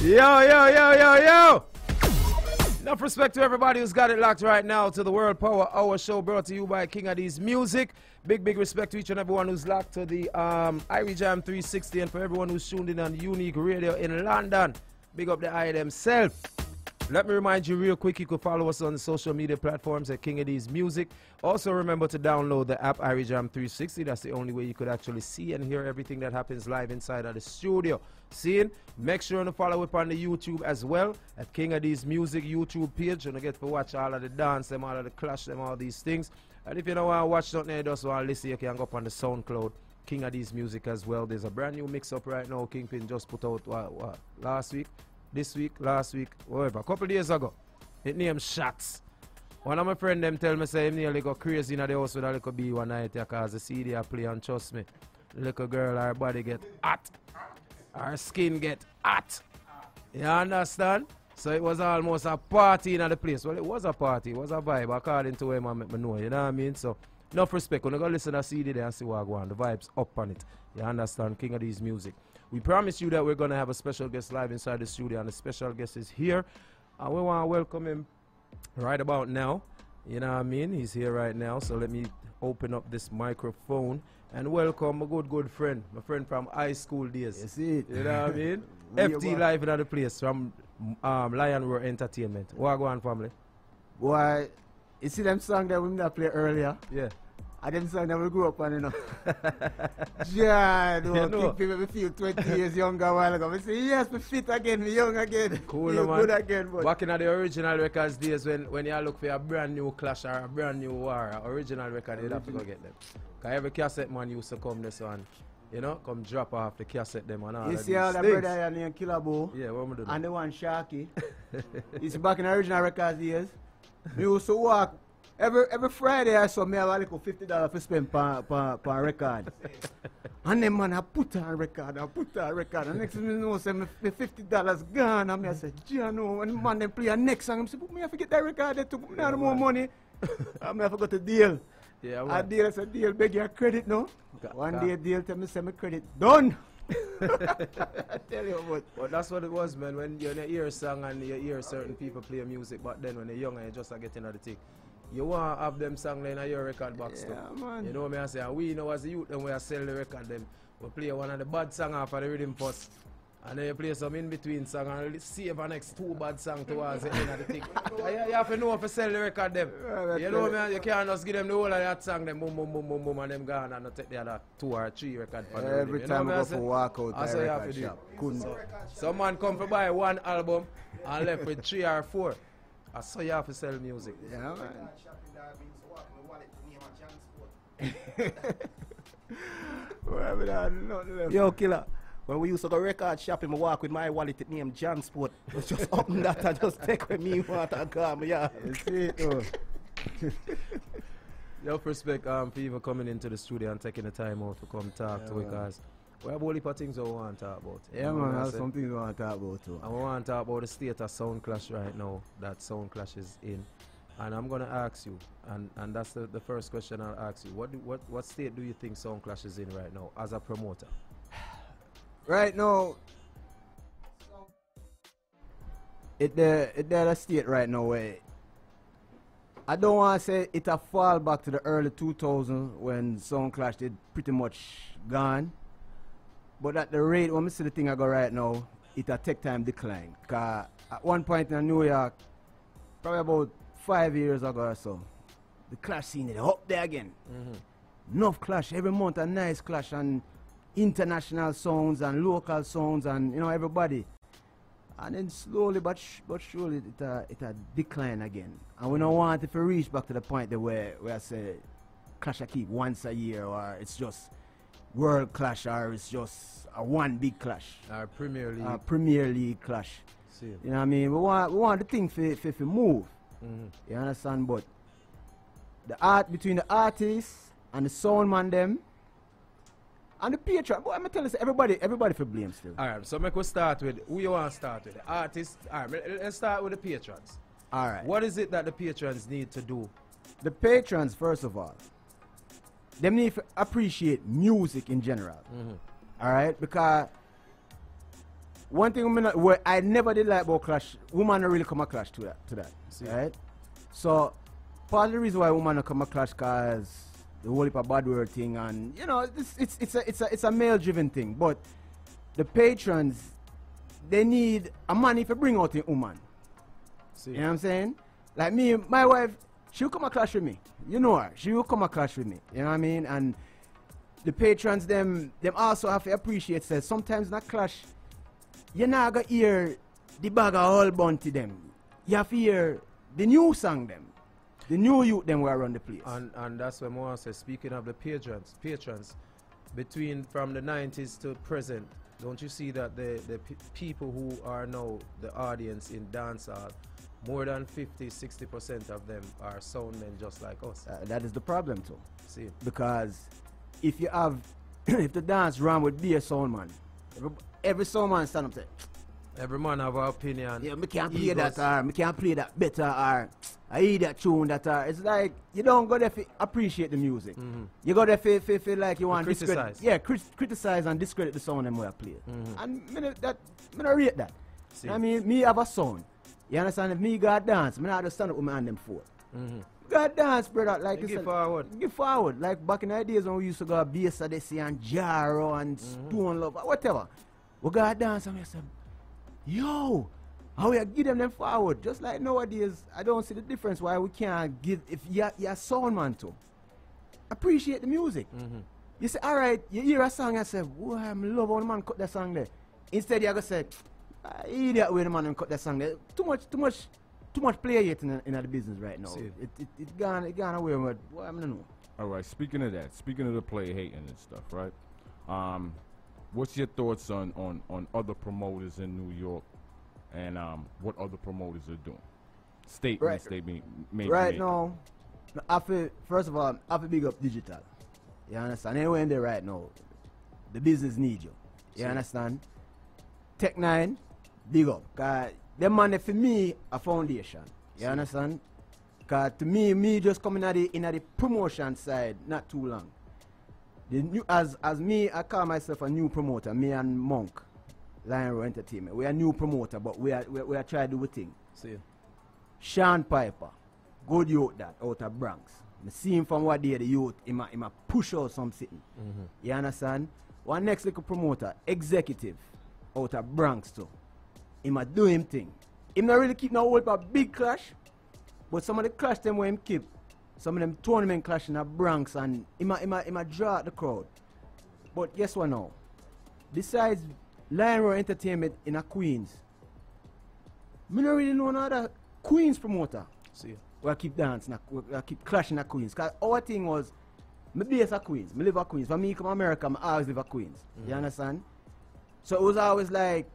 Yo, yo, yo, yo, yo! Enough respect to everybody who's got it locked right now to the World Power Hour show brought to you by King Addies Music. Big, big respect to each and everyone who's locked to the um, IrieJam three sixty and for everyone who's tuned in on Unique Radio in London. Big up the I themselves. Let me remind you real quick, you could follow us on social media platforms at King Addies Music. Also remember to download the app IrieJam three sixty. That's the only way you could actually see and hear everything that happens live inside of the studio. Seeing, make sure to follow up on the YouTube as well at King Addies Music YouTube page. And you get to watch all of the dance, them, all of the clash, them, all these things. And if you don't want to watch something, you just want to listen, you can go up on the SoundCloud. King Addies Music as well. There's a brand new mix-up right now. Kingpin just put out what, what, last week. This week, last week, whatever, a couple of days ago, it named Shots. One of my friends them tell me say him nearly got crazy in the house with a little bee one night because the C D I play and trust me, little girl, her body get hot, her skin get hot. You understand? So it was almost a party in the place. Well, it was a party, it was a vibe according to him and make me know, you know what I mean? So, enough respect, when you go listen to the C D there and see what I go on, the vibe's up on it. You understand? King Addies Music. We promise you that we're going to have a special guest live inside the studio, and the special guest is here. And we want to welcome him right about now. You know what I mean? He's here right now, so let me open up this microphone and welcome my good, good friend, my friend from high school days. That's it. You know what I mean? F T live in other place from um, Lion Roar Entertainment. What go on, family? Why, you see them song that we played earlier? Yeah. I didn't say I never grew up on, you know. Yeah, no, you know. People me feel twenty years younger a while ago. We say, yes, we fit again, we young again. Cool, man. Good again, but back in the original records days, when, when you look for a brand new clash or a brand new war, original record, you'd have to go get them. Because every cassette man used to come this one, you know, come drop off the cassette them and all you see all the brother named Killabo. Yeah, what am I doing? And the one Sharky. You see, back in the original records days, we used to walk Every every Friday I saw me have a little fifty dollars to spend per per per record. And then man I put on a record, I put on a record. And next thing you know, say my fifty dollars gone. And me I said, Jano, and the man then play a next song. I said, put me I forget that record that took me yeah, out more money. I me I forgot to deal. Yeah, I, I deal as a deal, beg your credit no. Got, One got. day deal tell me say my credit done. I tell you what. But that's what it was, man. When you hear a song and you hear certain people play music, but then when they're young and you just are getting out of the thing, you want to have them song in your record box yeah, too. Man. You know what I say? And we know as a youth, then we sell the record, then we play one of the bad songs after the rhythm first. And then you play some in-between song and save an next two bad songs towards the end of the thing. You, you have to know if you sell the record them. Yeah, you know man, you can't just give them the whole of that song, them boom, boom, boom, boom, boom, and them gone and take the other two or three records. Every them. time you know I go for walk out, I say you have to do. Couldn't. So, some man come to buy one album and left with three or four. I saw you have to sell music. Yeah, man. Yo, killer. When we used to go record shopping, I walk with my wallet named Jansport. Just open that and just take with me what I come, yeah. See it, Yo, respect um, for even coming into the studio and taking the time out to come talk yeah, to us. We have all the things that we want to talk about. Yeah, man, that's something we want to talk about too. And we want to talk about the state of Sound Clash right now, that Sound Clash is in. And I'm going to ask you, and, and that's the, the first question I'll ask you, what, do, what, what state do you think Sound Clash is in right now as a promoter? Right now, it the it the state right now where I don't want to say it a fall back to the early two thousands when Sound Clash did pretty much gone, but at the rate when I see the thing I go right now, it a take time decline. Cause at one point in New York, probably about five years ago or so, the Clash scene is up there again. Mm-hmm. Enough Clash every month, a nice Clash and international sounds and local sounds and you know everybody, and then slowly but sh but surely it uh, it a decline again. And we don't want it to reach back to the point that where where I say Clash I keep once a year or it's just World Clash or it's just a one big clash. Our Premier League. Our Premier League clash. See you know what I mean? We want we want the thing for for, for move. Mm-hmm. You understand? But the art between the artists and the sound man them. And the Patreon, but I'm telling you, everybody, everybody for blame still. All right, so make we start with, who you want to start with? The artists? All right, let's start with the patrons. All right. What is it that the patrons need to do? The patrons, first of all, they need to appreciate music in general. Mm-hmm. All right, because one thing not, where I never did like about Clash, women don't really come a Clash to that. To that See. Right? So part of the reason why women don't come a Clash because the whole heap of bad word thing, and you know, it's it's it's a it's a it's a male-driven thing. But the patrons, they need a man if you bring out a woman. See. You know what I'm saying? Like me, my wife, she will come a clash with me. You know her. She will come a clash with me. You know what I mean? And the patrons, them, them also have to appreciate that sometimes in a clash, you're not gonna hear the bag of all bunty them. You have to hear the new song them. The new youth them were around the place. And and that's when Moa says, speaking of the patrons, patrons, between from the nineties to present, don't you see that the, the pe people who are now the audience in dancehall, more than fifty, sixty percent of them are sound men just like us? Uh, that is the problem too. See? Because if you have, if the dance run would be a sound man, every, every sound man stand up say, every man have an opinion. Yeah, me can't play that or me can't play that better or I hear that tune that or it's like you don't go there to appreciate the music. Mm-hmm. You go there to feel like you want to criticize. Yeah, crit criticize and discredit the sound them where play. Mm-hmm. And me that me not rate that. See. I mean, me have a sound. You understand? If me got dance, me not understand what me and them for. Mm-hmm. God dance, brother. Like you give forward. Give forward. Like back in the days when we used to go Bass Odyssey and Jaro and mm-hmm. Stone Love or whatever. We got dance and we said, yo, how we give them them forward? Just like nowadays, I don't see the difference why we can't give, if you're, you're a sound man to appreciate the music. Mm-hmm. You say, all right, you hear a song and say, oh, I'm love how the man cut that song there. Instead, you're going to say, I hear that way the man cut that song there. Too much, too much, too much play yet in, a, in a the business right now. See. It, it, it gone, it gone away, but boy, I don't know. All right, speaking of that, speaking of the play hating and stuff, right? Um, What's your thoughts on, on, on other promoters in New York and um, what other promoters are doing? Statements right. they may, may right make. Right now, I feel, first of all, I feel big up digital. You understand? Anywhere in there right now, the business needs you. You See. understand? Tech Nine, big up. Cause them man, for me, a foundation. You See. understand? Cause to me, me just coming at the in at the promotion side, not too long. The new as as me, I call myself a new promoter. Me and Monk, Lion Roar Entertainment. We are new promoter, but we are we, we are trying to do a thing. See. Sean Piper, good youth that out of Bronx. I see him from what day the youth, he might push out some something. Mm-hmm. You understand? One next little promoter, executive, out of Bronx too. He might do him thing. He not really keep no hold for big clash, but some of the clash them where him keep. Some of them tournament clash in the Bronx and he might draw out the crowd. But guess what now? Besides Lion Roar Entertainment in a Queens, I don't really know another Queens promoter. See. We keep dancing, we keep clashing at Queens. Cause our thing was, me base at Queens, me live at Queens. When me come to America, I always live at Queens. Mm-hmm. You understand? So it was always like,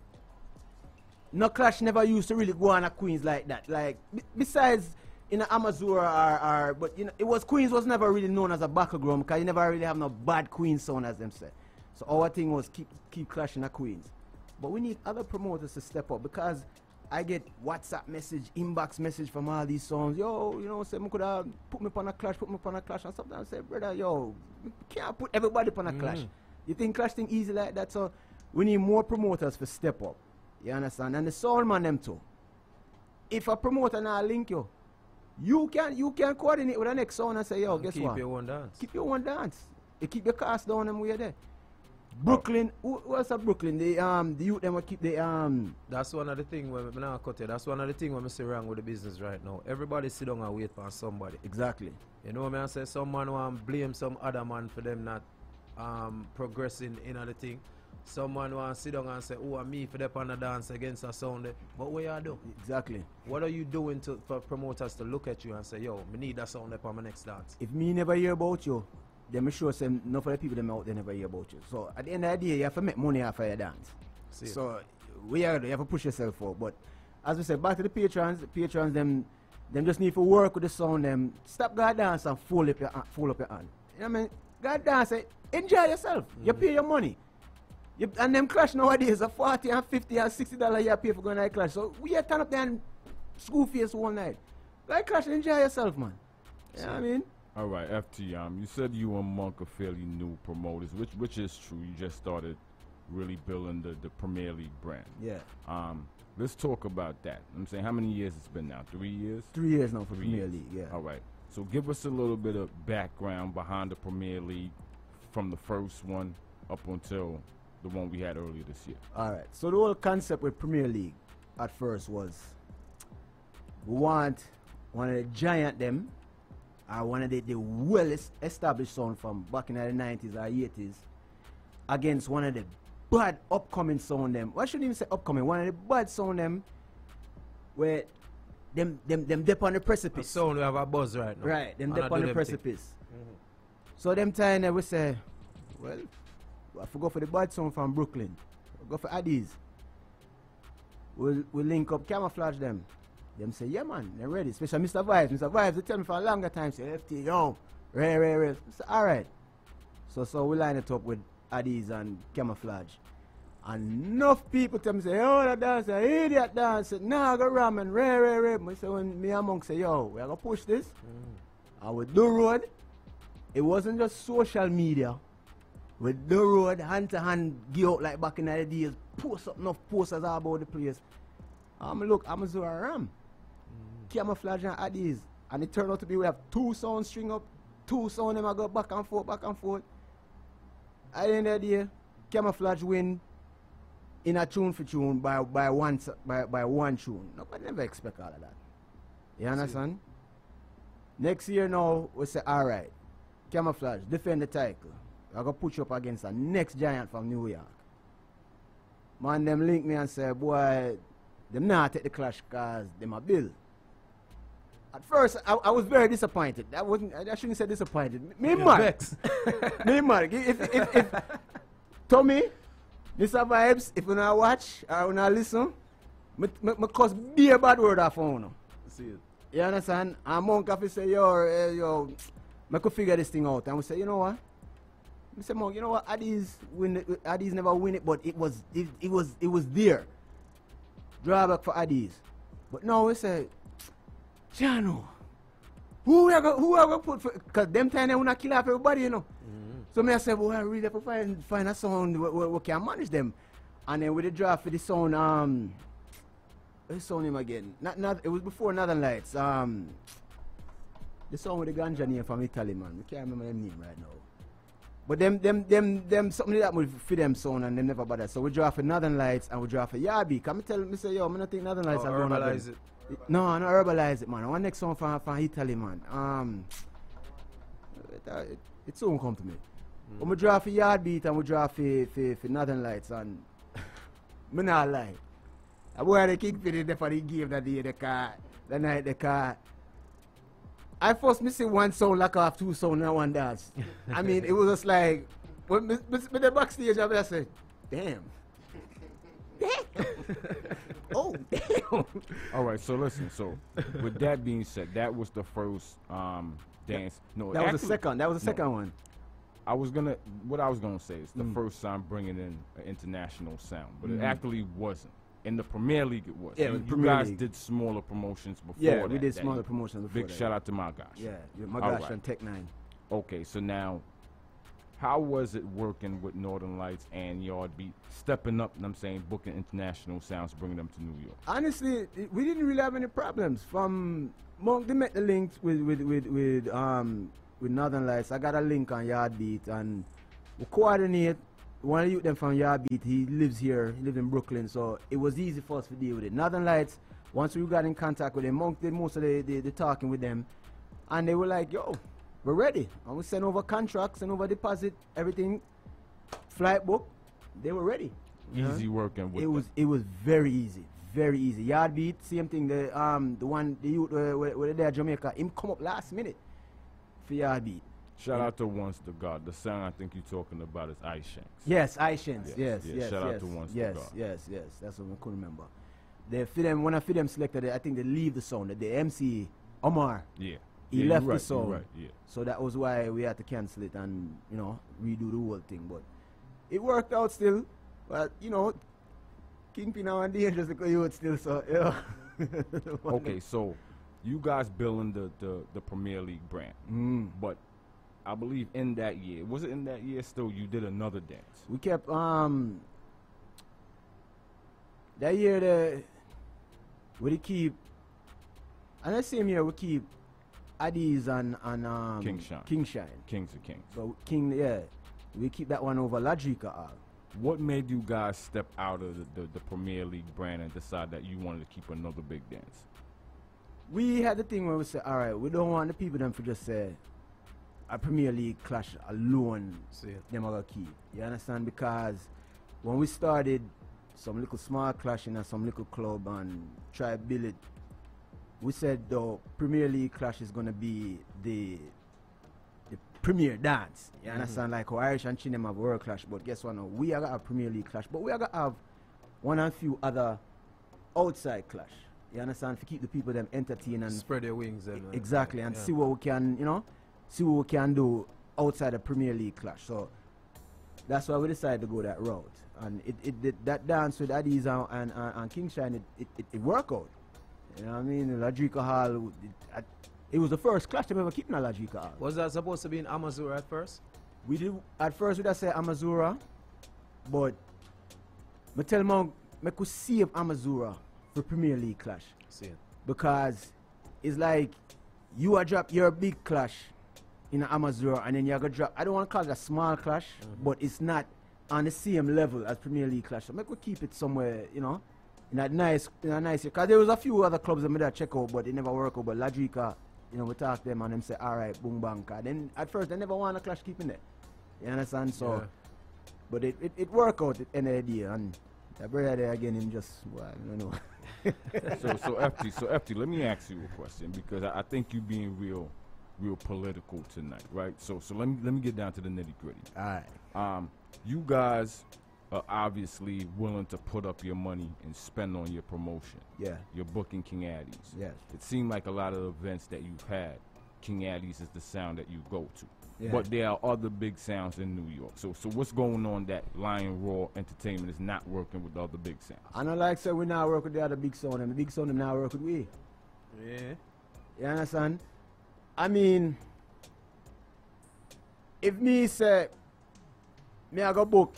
no clash never used to really go on at Queens like that. Like besides, you know, Amazura or, or but you know, it was Queens was never really known as a battleground because you never really have no bad Queens sound as them said. So our thing was keep keep clashing at Queens. But we need other promoters to step up because I get WhatsApp message, inbox message from all these songs. Yo, you know, say, me could have put me upon a clash, put me upon a clash. And sometimes I say, brother, yo, can't put everybody upon a mm. clash. You think clash thing easy like that? So we need more promoters for step up. You understand? And the sound man them too. If a promoter now link you, you can you can coordinate with the next sound and say, yo, and guess keep what? Keep your one dance. Keep your one dance. You keep your cast down and we're there. Brooklyn, who, who else at Brooklyn? They um the youth them will keep the um that's one of the thing when I now cut it, that's one of the thing when I say wrong with the business right now. Everybody sit down and wait for somebody. Exactly. You know what I mean? I say some man want blame some other man for them not um progressing in other thing. Some man want sit down and say, oh and me for them on the dance against a sound. But what you do? Exactly. What are you doing to for promoters to look at you and say, yo, me need that sound up on my next dance? If me never hear about you, them sure say no for the people them out there never hear about you. So at the end of the day you have to make money after your dance. See. So we are you have to push yourself forward. But as we said, back to the patrons, the patrons them them just need to work with the sound them. Stop God dance and fold up your fold up your hand. You know what I mean? God dance, enjoy yourself. Mm -hmm. You pay your money. You, and them clash nowadays are forty and fifty and sixty dollars you pay for going to a clash. So we are turn up there and school face all night. Like clash, enjoy yourself, man. You See. know what I mean? All right, F T, um, you said you and Monk are fairly new promoters, which which is true. You just started really building the, the Premier League brand. Yeah. Um, let's talk about that. I'm saying, how many years it's been now? Three years? Three years now for Three Premier years. League, yeah. All right. So give us a little bit of background behind the Premier League from the first one up until the one we had earlier this year. All right. So the whole concept with Premier League at first was we want one of the giant them, I wanted the, the well-established sound from back in the nineties or eighties against one of the bad upcoming sound them. Well, I shouldn't even say upcoming. One of the bad sound them where them them them dip on the precipice. The sound we have a buzz right now. Right, them and dip on the precipice. Mm-hmm. So them time that we say, well, I forgot for the bad sound from Brooklyn. I go for Addies. We'll we we'll link up, camouflage them. Them say, yeah man, they're ready. Especially Mister Vibes. Mister Vibes, they tell me for a longer time, say, F T, yo, ready, ready, ready. I say, all right. So so we line it up with Addies and Camouflage. And enough people tell me, say, oh, that dance, an idiot dance. Nah, I go ramen, ready, ready, ready. I say, when me and Monk say, yo, we're going to push this. Mm. And we do road. It wasn't just social media. We do road, hand-to-hand, give out like back in the days, post up enough posters all about the place. I'm um, look, Amazura Ram. Camouflage and Addies, and it turned out to be we have two sound string up, two sound them I go back and forth, back and forth. At the end of the day, Camouflage win in a tune for tune by by one by by one tune. Nobody never expect all of that. You understand? See. Next year now we say all right, Camouflage defend the title. I go push up against the next giant from New York. Man, them link me and say, boy, them not take the clash cause them a bill. At first, I, I was very disappointed. I wasn't. I shouldn't say disappointed. Me Mark. Me Mark. If if, if, if Tommy, Mister Vibes, if you not watch, I will not listen. Me, me, me cause be a bad word I found. See it. You understand? And Monk have to say, yo, uh, yo, I could figure this thing out. And we say, you know what? We say, Monk, you know what? Addies win it, Addies never win it, but it was it, it was it was there. Drawback for Addies. But now we say, Chano, who we are gonna put for, cause them time they wanna kill off everybody, you know. Mm-hmm. So me I said, well, I really have to find find a sound we, we, we can manage them. And then with the draft for the sound, um the sound him again. Not not it was before Northern Lights. Um the song with the ganja name from Italy, man. We can't remember them name right now. But them them them them something like that would fit them sound and them never bother. So we draw for Northern Lights and we draw for Yardbeat. Can me tell me say, yo, I don't think Northern Lights oh, are gonna it. Herbalize. No, I don't herbalize it, man. I want next song from, from Italy, man. Um it, it, it soon come to me. Mm. But we draw for Yardbeat and we draw for, for, for Northern Lights and me not lie. I wore the Kingpin in there for the game that day, the car, the night the car. I first me see one sound like off two sound and one dance. I mean, it was just like, when the backstage, I said, damn. Damn. Oh, damn. All right, so listen, so with that being said, that was the first um, dance. No, that actually, was the second, that was the second no. one. I was gonna, what I was gonna say is the mm. first time bringing in an international sound, but mm. it actually wasn't. In the Premier League, it was. Yeah, you, you Premier guys League. did smaller promotions before. Yeah, that, we did smaller promotions before. Big that. shout out to my gosh. Yeah, my gosh right. and Tech Nine. Okay, so now, how was it working with Northern Lights and Yardbeat, stepping up? And I'm saying booking international sounds, bringing them to New York. Honestly, it, we didn't really have any problems. From Monk, they met the links with with with with um with Northern Lights. I got a link on Yardbeat, and we coordinate. One of the youth them from Yardbeat, he lives here, he lives in Brooklyn, so it was easy for us to deal with it. Northern Lights, once we got in contact with them, Monk did most of the, the, the talking with them, and they were like, yo, we're ready. And we sent over contracts, sent over deposit, everything, flight book, they were ready. Easy yeah. working with it them. was It was very easy, very easy. Yardbeat, same thing, the um the one, the youth uh, were, were there in Jamaica, him come up last minute for Yardbeat. Shout yeah. out to Once the God. The sound I think you're talking about is Ice Shanks. Yes, Ice Shanks. Yes, yes, yes. yes shout yes, out to Once yes, the God. Yes, yes, yes. That's what I could remember. They fit them, when I fit them selected, I think they leave the sound. The M C, Omar, yeah. he yeah, left right, the sound. Right, yeah. So that was why we had to cancel it and, you know, redo the whole thing. But it worked out still. But, you know, Kingpin now and the just because you would still, so, you know. Okay, so you guys building the, the, the Premier League brand. Mm. But I believe in that year, was it in that year still, you did another dance? We kept, um, that year, the, we keep, and that same year, we keep Addies and, and um, Kingshine. Kingshine. Kings of Kings. So, King, yeah, we keep that one over Ladrika. What made you guys step out of the, the, the Premier League brand and decide that you wanted to keep another big dance? We had the thing where we said, all right, we don't want the people them to just say, a Premier League clash alone, See them are key. You understand? Because when we started, some little small clashing at some little club and try build it, we said the Premier League clash is gonna be the the premier dance. You understand? Mm -hmm. Like how Irish and Chinese have world clash, but guess what? No, we are gonna have Premier League clash, but we are gonna have one and few other outside clash. You understand? To keep the people them entertained and spread their wings. And exactly, and yeah. see what we can, you know. See what we can do outside the Premier League clash. So that's why we decided to go that route. And it, it, it that dance with Addies and, and, and, and Kingshine, it, it, it, it worked out. You know what I mean? Ladrika Hall, it, it was the first clash they've ever kept in Ladrika Hall. Was that supposed to be in Amazura at first? We did, at first we'd say Amazura, but I tell Monk, I could save Amazura for Premier League clash. See it. Because it's like you are drop your big clash in Amazura, and then you're gonna drop. I don't want to call it a small clash, mm-hmm. but it's not on the same level as Premier League clash. So I could keep it somewhere, you know, in that nice, in a nice. Because there was a few other clubs that made that check out, but it never worked out. But Ladrika, you know, we talked to them and them say, all right, boom, bang. Then at first they never want a clash keeping it. You understand? So, yeah. but it, it it worked out at the end of the day, and that brother there again, him just well, I don't know. so so F T, so F T, let me ask you a question because I, I think you being real. real political tonight, right? So so let me let me get down to the nitty-gritty. All right. Um you guys are obviously willing to put up your money and spend on your promotion. Yeah. Your booking King Addies. Yes. It seemed like a lot of the events that you've had, King Addies is the sound that you go to. Yeah. But there are other big sounds in New York. So so what's going on that Lion Roar Entertainment is not working with the other big sounds? I know, like I said, we now work with the other big sound. And the big sound now work with we. Yeah. You understand? I mean, if me say, me I go book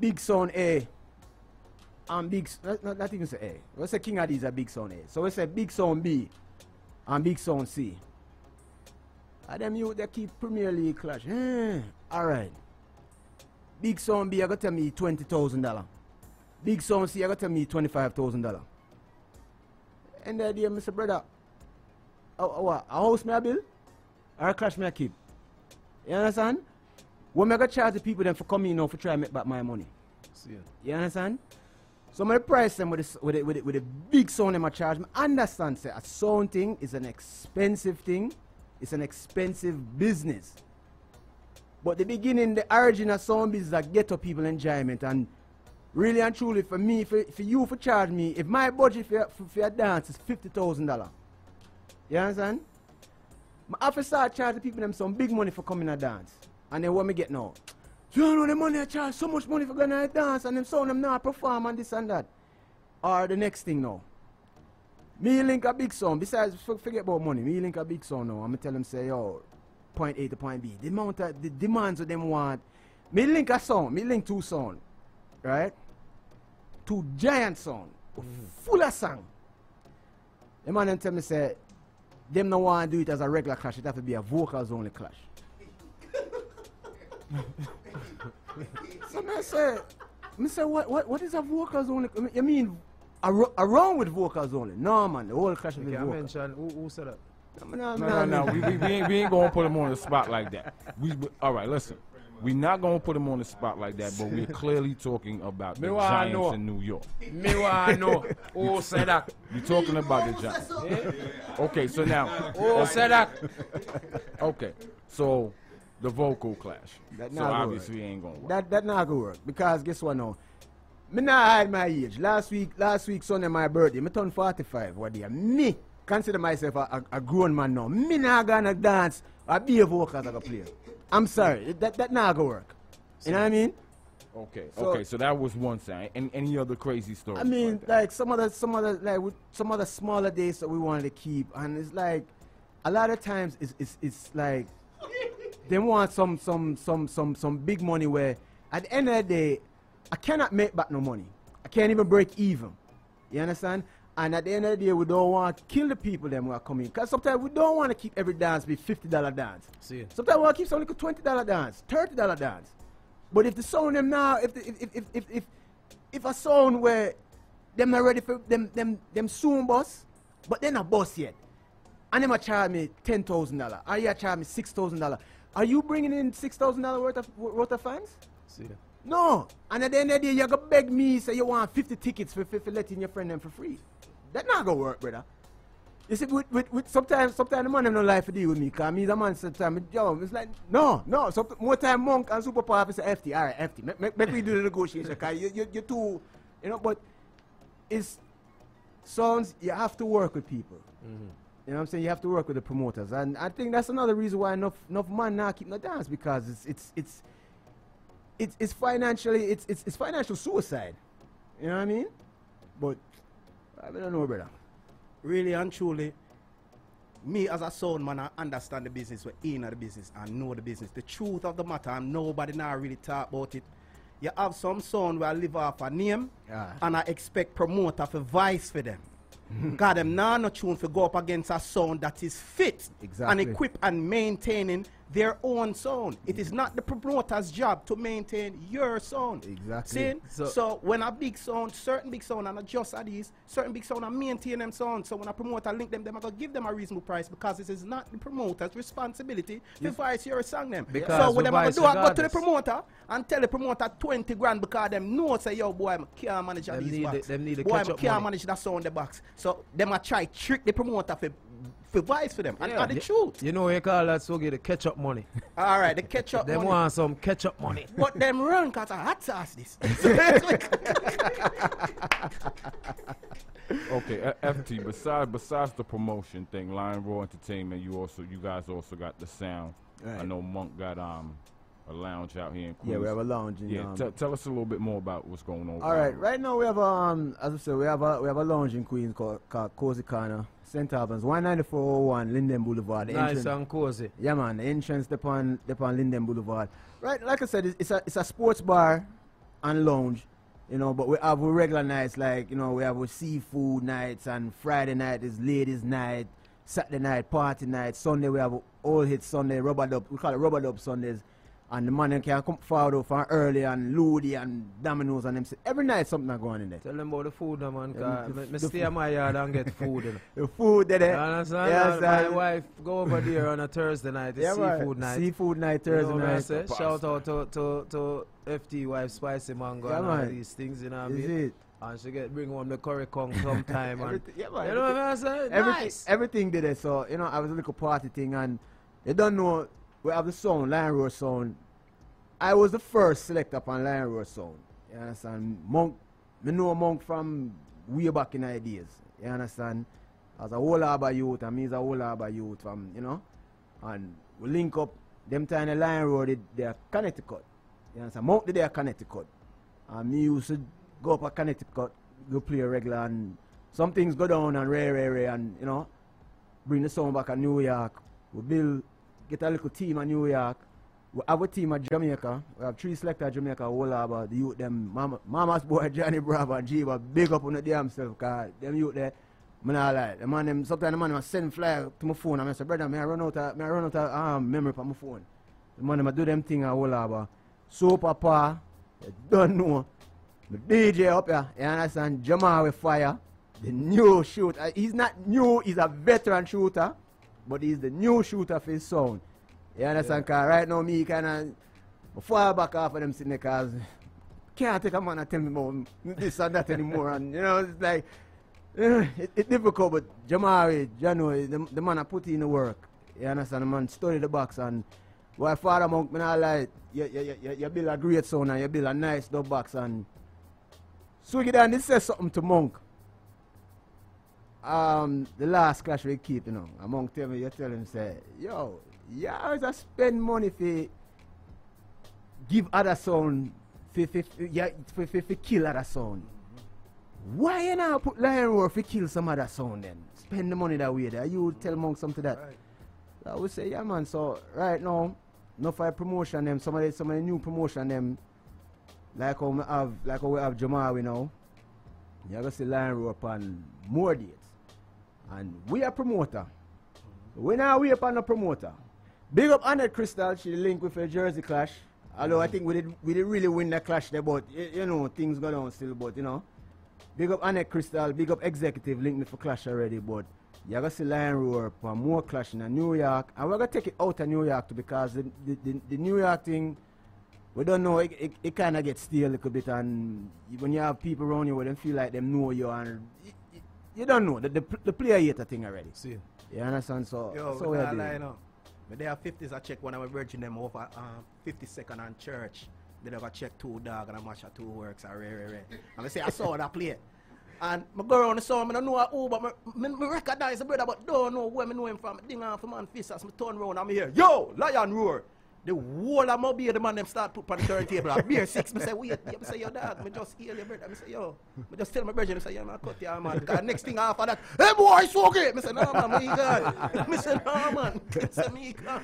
Big Sound A and Big, not, not even say A. We say King Addies a Big Sound A. So we say Big Sound B and Big Sound C. And them you they keep Premier League clash. Hmm. Alright. Big Sound B, I got to tell me twenty thousand dollars. Big Sound C, I got to tell me twenty-five thousand dollars. And the idea, Mister Brother, a, a, a house may I build or a clash may I keep? You understand? When I go charge the people them for coming in now for try and make back my money. Yeah. You understand? So my price them with the, with the, with the, with the big sound them I charge. I understand, say, a sound thing is an expensive thing. It's an expensive business. But the beginning, the origin of sound business is like get to people enjoyment. And really and truly for me, for, for you for charge me, if my budget for, for, for your dance is fifty thousand dollars, you understand? My office start charging people them some big money for coming to dance. And then what me get now? You know the money I charge, so much money for going to dance, and them sound them now perform and this and that. Or the next thing now. Me link a big sound, besides forget about money, me link a big sound now, and me tell them say, yo, point A to point B. The amount of, the demands of them want. Me link a sound, me link two sound, right? Two giant sound, mm-hmm. full of song. The man them tell me say, them no want to do it as a regular clash, it have to be a vocals only clash. So I say, I say, what, what, what is a vocals only? You mean around with vocals only? No, man, the whole clash with vocals. You can't mention who, who said that. No, no, no, no, no. we, we, we ain't, we ain't going to put him on the spot like that. We, all right, listen. We're not going to put him on the spot like that, but we're clearly talking about the Giants know. in New York. Me I know. Oh, say that. You're talking about the Giants. Yeah. Yeah. Okay, so now. Oh, say that. Okay, so the vocal clash. That so obviously ain't going to work. That, that not going to work because guess what now? Me not hide my age. Last week, last week, Sunday, my birthday, me turned forty-five. What do me consider myself a, a, a grown man now. Me not going to dance or be a vocal as a player. I'm sorry, that that not gonna work. So, you know what I mean? Okay, so, okay. So that was one side. And any other crazy stories? I mean, like, like some other, some other, like with some other smaller days that we wanted to keep, and it's like, a lot of times it's it's, it's like, they want some some some some some big money where at the end of the day, I cannot make back no money. I can't even break even. You understand? And at the end of the day, we don't want to kill the people them who are coming. Because sometimes we don't want to keep every dance be fifty dollar dance. See. Sometimes we want to keep something like a twenty dollar dance, thirty dollar dance. But if the sound them now, if, the, if, if, if, if, if, if a sound where them not ready for them, them, them soon bus, but they're not bus yet. And them charge me ten thousand dollars. Or you charge me six thousand dollars. Are you bringing in six thousand dollars worth of, worth of fans? See. No. And at the end of the day, you're going to beg me, say you want fifty tickets for, for letting your friend them for free. That not gonna work, brother. You see, with, with, with sometimes, sometimes the man have no life to deal with me, because me the man sometimes, yo, it's like, no, no. So more time Monk and Super Power say F T, all right, F T. Make, make, make me do the negotiation, because you, you, you're too, you know, but it's, sounds, you have to work with people. Mm-hmm. You know what I'm saying? You have to work with the promoters. And I think that's another reason why enough, enough man now keep no dance, because it's, it's, it's, it's, it's financially, it's, it's, it's financial suicide. You know what I mean? But I don't know, brother. Really and truly, me as a sound man, I understand the business. We're in the business and know the business. The truth of the matter, and nobody now really talk about it. You have some sound where I live off a name, yeah. and I expect promoter for vice for them. Because them now no tune for go up against a sound that is fit exactly. and equipped and maintaining their own sound. Mm-hmm. It is not the promoter's job to maintain your sound. Exactly. So, so when a big sound, certain big sound, and not just at these, certain big sound, I maintain them sound. So when a promoter link them, them I going to give them a reasonable price because it is not the promoter's responsibility to yes. vice your song them. Because so what I'm going to do, I go to the promoter and tell the promoter twenty grand because them know say, yo boy, I can't manage them these need box. Them need boy, I can't money. manage that sound the box. So them I try trick the promoter for provides for them yeah. and other troops. You know, you call that so get the ketchup money. All right, the ketchup money. Them want some ketchup money. But them run because I hot sauce this. Okay, F T, besides besides the promotion thing, Lion Roar Entertainment, you also you guys also got the sound. Right. I know Monk got um a lounge out here in Queens. Yeah, we have a lounge in Yeah, um, tell us a little bit more about what's going on. All right, right now we have um as I said, we have a we have a lounge in Queens called, called Cozy Corner, Saint Albans, one ninety-four oh one Linden Boulevard. The nice entrance, and cozy. Yeah, man, the entrance upon upon Linden Boulevard. Right, like I said, it's, it's a it's a sports bar and lounge. You know, but we have we regular nights, like, you know, we have we seafood nights, and Friday night is ladies night, Saturday night party night, Sunday we have all hit Sunday, rubber dub, we call it rubber dub Sundays, and the man can come forward from early, and Ludi and Domino's and them. Every night something going in there. Tell them about the food, man. Yeah, the, me the stay in my yard and get food. You know. The food there. You understand? Yes, my wife go over there on a Thursday night, it's yeah, seafood right. night. Seafood night, Thursday you know night. Say? Shout out to... to, to F T wife spicy mango yeah, and all these things, you know what I mean? And she get bring home the curry kong sometime. And yeah, man, you know what I'm saying? Nice. Everything did it. So, you know, I was a little party thing, and you don't know, we have the sound, Lion Roar sound. I was the first select up on Lion Roar sound. You understand? Monk, me know Monk from way back in the ideas. You understand? As a whole harbor youth, and me's a whole harbor youth from, you know? And we link up, them time the Lion Roar, they, they are Connecticut. You understand? Monk did there Connecticut. And me used to go up at Connecticut, go play a regular, and some things go down and rare, rare, rare, and, you know, bring the sound back at New York. We build, get a little team at New York. We have a team at Jamaica. We have three selectors at Jamaica, all about the youth, them, mama, Mama's boy, Johnny Bravo, and Jeeva, big up on the damn self, because them youth there, man, I like. The man, them, sometimes the man will send fly to my phone, and I say, brother, may I run out of, may I run out of um, memory from my phone. The man, I do them thing at all about. So, Papa, you don't know. The D J up here, you understand? Jamal with fire, the new shooter. He's not new, he's a veteran shooter, but he's the new shooter for his sound. You understand? Yeah. Cause right now, me kind of fire back off of them sitting there, because can't take a man and tell me about this and that anymore. And, you know, it's like, it, it's difficult, but Jamal, Janu, the, the man I put in the work. You understand? The man studied the box, and why Father Monk, me not like, you, you, you, you build a great sound and you build a nice dub box, and Swiggy Dan, this says something to Monk. Um, the last clash we keep, you know, and Monk tell me, you tell him, say, yo, you always a spend money for give other sound, for, for, for, yeah, for, for, for kill other sound. Mm-hmm. Why you not put Lion Roar for kill some other sound then? Spend the money that way there. You mm-hmm. tell Monk something that. Right. I would say, yeah, man, so right now, not for promotion them, some of the, some of the new promotion them, like how we have, like how we have Jamawi now, you're going to see Lion Roar upon more dates. And we are promoter. We're not we upon a promoter. Big up Anna Crystal, she linked with a Jersey Clash. Although I think we did we did really win the clash there, but you, you know, things go down still, but you know. Big up Anna Crystal, big up Executive, linked me for clash already, but you're going to see Lion Roar upon more clash in New York. And we're going to take it out of New York too, because the, the, the, the New York thing, we don't know, it, it, it kind of gets stale a little bit, and when you have people around you where they feel like they know you, and you, you, you don't know, the, the, the player hater thing already. See. You understand? So, yo, so we're doing. Yo, but there are fifties, I check one of my virgin them over um, fifty-second and Church. They never check two dog and a match at two works, and rare, rare, rare. And I say, I saw that play. And my girl on the song, I don't know who, but I recognize the brother, but don't know where I know him from. Ding off the man face as I turn around, I'm here, yo, Lion Roar. The whole of my beer, the man them start put on the turntable. I beer six, I say, wait, yeah, I say, yo, dog, I just hear your brother. I say, yo, I just tell my brother, I say, yo, man, cut your man. Because next thing after that, hey, boy, so great. I say, no, man, me God. I say, no, man. I say, me God.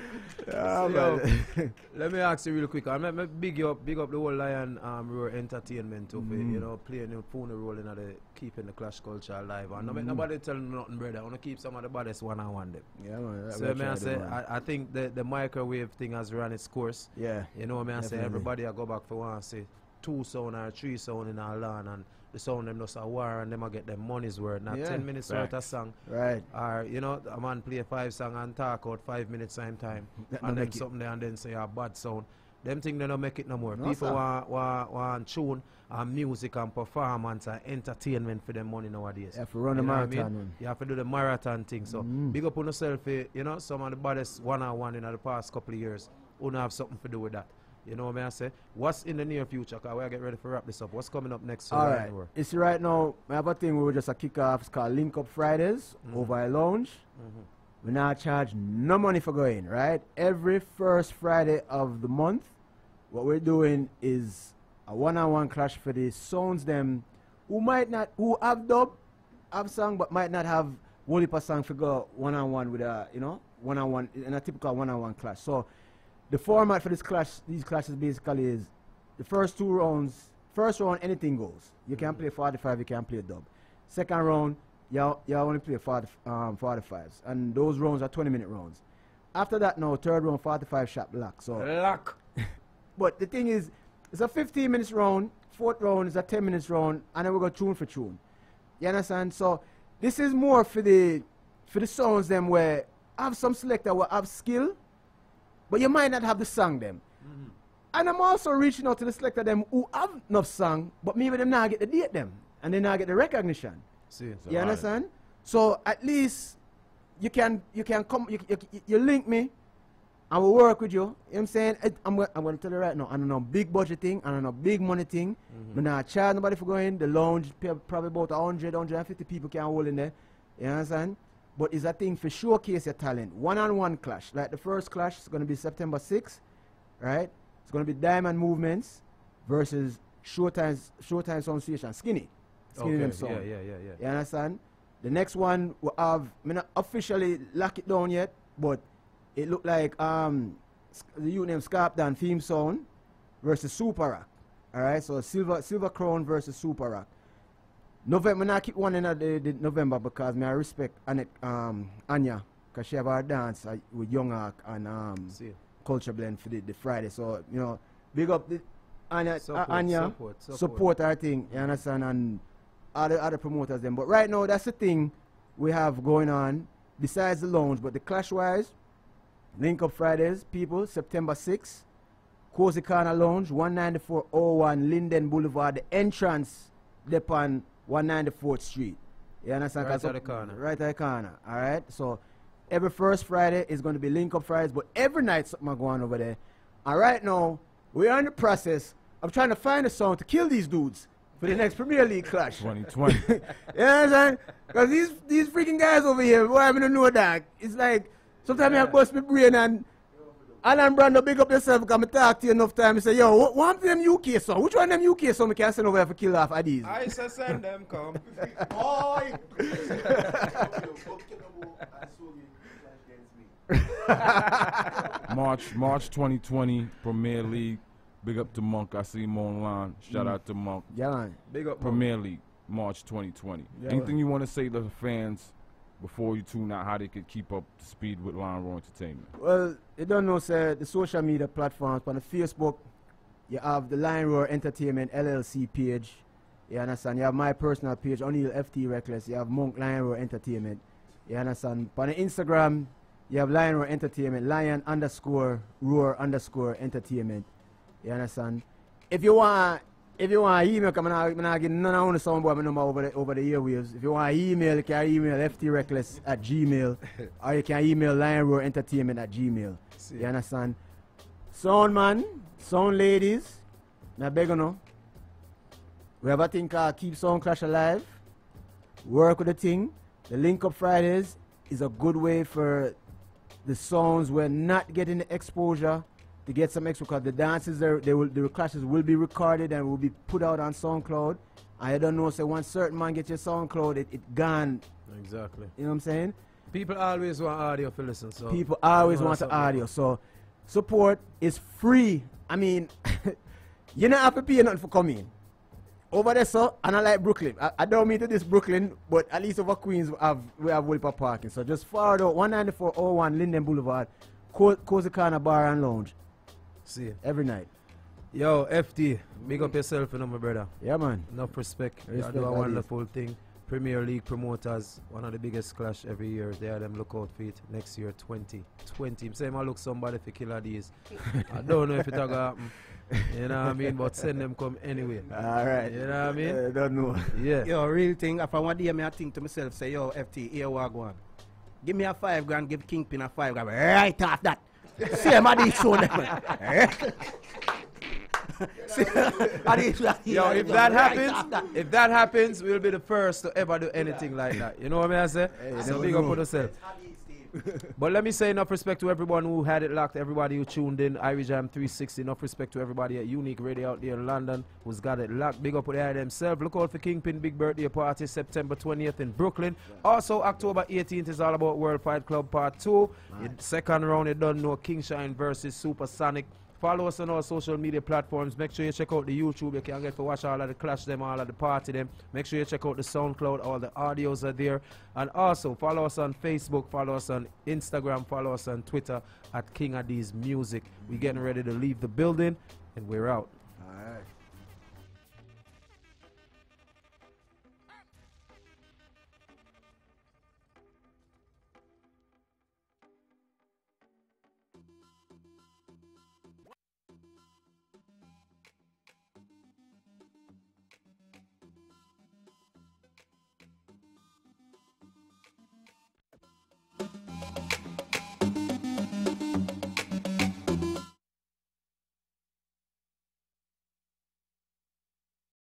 Yeah, man. Let me ask you real quick. I'm going to big up the whole Lion um, Roar Entertainment up, mm. you know, playing the phone role in the keeping the clash culture alive. And mm. I mean, nobody tell nothing, brother. I want to keep some of the baddest one on one. Them. Yeah, man. So, man, I say, I, I think the, the microwave thing has run its course. Yeah. You know what I mean? I say everybody I go back for one say two sound or three sound in our land, and the sound them just a war and them I get their money's worth. Not yeah. ten minutes right. worth a song. Right. Or you know, a man play five song and talk out five minutes same time. That and then something there and then say a bad sound. Them things they don't make it no more. No, people want, want, want tune and music and performance and entertainment for them money nowadays. You have to run you the marathon. I mean? You have to do the marathon thing. So mm. big up on yourself, you know, some of the baddest one-on-one in the past couple of years who don't have something to do with that. You know what I say? What's in the near future? Because we'll get ready to wrap this up. What's coming up next? All right. You see, right now, my other thing, we were just a kick-off. It's called Link Up Fridays mm-hmm. over a lounge. Mm-hmm. We now charge no money for going, right? Every first Friday of the month, what we're doing is a one-on-one clash for the sounds them who might not, who have dub, have song, but might not have whole heap of song for go one-on-one with a, you know, one-on-one, in a typical one-on-one clash. So the format for this clash, these clashes basically is the first two rounds, first round anything goes. You can play forty-five, you can play a dub. Second round, y'all only play forty-fives, and those rounds are twenty minute rounds. After that, now third round forty-five shot black. So black. But the thing is, it's a fifteen minutes round. Fourth round is a ten minutes round, and then we go tune for tune. You understand? So this is more for the for the songs them where have some selector will have skill, but you might not have the song them. Mm-hmm. And I'm also reaching out to the selector them who have enough song, but maybe them now get the date them, and they now get the recognition. See, you understand? So at least you can you can come you, you, you link me, I will work with you. You know what I'm saying? I, I'm gonna I'm gonna tell you right now. I don't know big budget thing. I don't know big money thing. Mm-hmm. I'm not charge nobody for going. The lounge probably about a hundred, a hundred fifty people can hold in there. You understand? But it's a thing for showcase your talent. One-on-one clash. Like the first clash is gonna be September sixth, right? It's gonna be Diamond Movements versus Showtime's Showtime Sound Station Skinny. Okay, them song. Yeah, yeah, yeah, yeah. You understand? The next one we have, I mean, officially lock it down yet, but it looked like um the you name Scarpdown Theme Sound versus Super Rock. Alright, so Silver Silver Crown versus Super Rock. November, I keep one in the, the November because I respect Annette, um, Anya, because she have her dance uh, with Young Ark and um See. Culture Blend for the, the Friday. So, you know, big up the, Anya, support, uh, Anya support, support. support our thing, you understand? And Other, other promoters them, but right now that's the thing we have going on besides the lounge. But the clash wise, Link Up Fridays, people, September sixth, Cozy Corner Lounge, one ninety-four oh one Linden Boulevard, the entrance depan one ninety-fourth Street. You understand? Right at the corner. Right at the corner. All right. So every first Friday is going to be Link Up Fridays, but every night something going over there. And right now we're in the process of trying to find a song to kill these dudes for the next Premier League clash. twenty twenty. You know what I'm saying? Because these, these freaking guys over here, why I don't know that. It's like, sometimes yeah. I bust my brain and Alan Brando, big up yourself because I talk to you enough time. I say, yo, what, what happened to them U K song? Which one of them U K song we can send over here for kill off Addies? I say send them, come. Boy! March, March twenty twenty, Premier League. Big up to Monk. I see him online. Shout mm. out to Monk. Yeah, big up. Premier Monk. League, March twenty twenty. Yeah. Anything you want to say to the fans before you tune out, how they could keep up to speed with Lion Roar Entertainment? Well, you don't know, sir, the social media platforms. On the Facebook, you have the Lion Roar Entertainment L L C page. You understand? You have my personal page, O'Neill F T Reckless. You have Monk Lion Roar Entertainment. You understand? On the Instagram, you have Lion Roar Entertainment, Lion underscore Roar underscore Entertainment. You understand? If you want, if you want email, come and I get none of the soundboard number over the over the airwaves. If you want email, you can email ftreckless at Gmail, or you can email Lion Roar Entertainment at Gmail. See. You understand? Sound man, sound ladies, I beg you know. We have a thing called Keep Sound Clash Alive. Work with the thing. The Link Up Fridays is a good way for the songs we're not getting the exposure. To get some extra, because the dances, there, they will, the clashes will be recorded and will be put out on SoundCloud. I don't know, say once certain man gets your SoundCloud, it, it gone. Exactly. You know what I'm saying? People always want audio for listen, so. People always want the audio, so support is free. I mean, you don't have to pay nothing for coming. Over there, so, and I like Brooklyn. I, I don't mean to this Brooklyn, but at least over Queens, we have, we have Wilpa parking. So just forward out, one ninety-four oh one Linden Boulevard, Co Cozy Corner Bar and Lounge. See. Every night. Yo, F T, big up yourself, you know, my brother. Yeah, man. Enough respect. respect you do a wonderful thing. Premier League promoters, one of the biggest clash every year. They are them look out for it next year, twenty twenty. I'm saying I look somebody for Killer Addies. I don't know if it's going to happen. You know what I mean? But send them come anyway. All right. You know what I mean? I uh, don't know. Yeah. Yo, real thing, if I want to hear me, I think to myself, say, yo, F T, here we go. Give me a five grand, give Kingpin a five grand. Right off that. Same Addies show them. Yo, if that happens, if that happens, we'll be the first to ever do anything like that. You know what I mean? I say, hey, so big up for yourself. But let me say enough respect to everyone who had it locked, everybody who tuned in, Irie Jam three sixty, enough respect to everybody at Unique Radio out there in London who's got it locked. Big up with there themselves. Look out for Kingpin Big Birthday Party, September twentieth in Brooklyn. Also, October eighteenth is all about World Fight Club Part two. Nice. Second round, you don't know, Kingshine versus Supersonic. Follow us on all social media platforms. Make sure you check out the YouTube. You can get to watch all of the clash them, all of the party them. Make sure you check out the SoundCloud. All the audios are there. And also, follow us on Facebook. Follow us on Instagram. Follow us on Twitter at King Addies Music. We're getting ready to leave the building, and we're out. All right.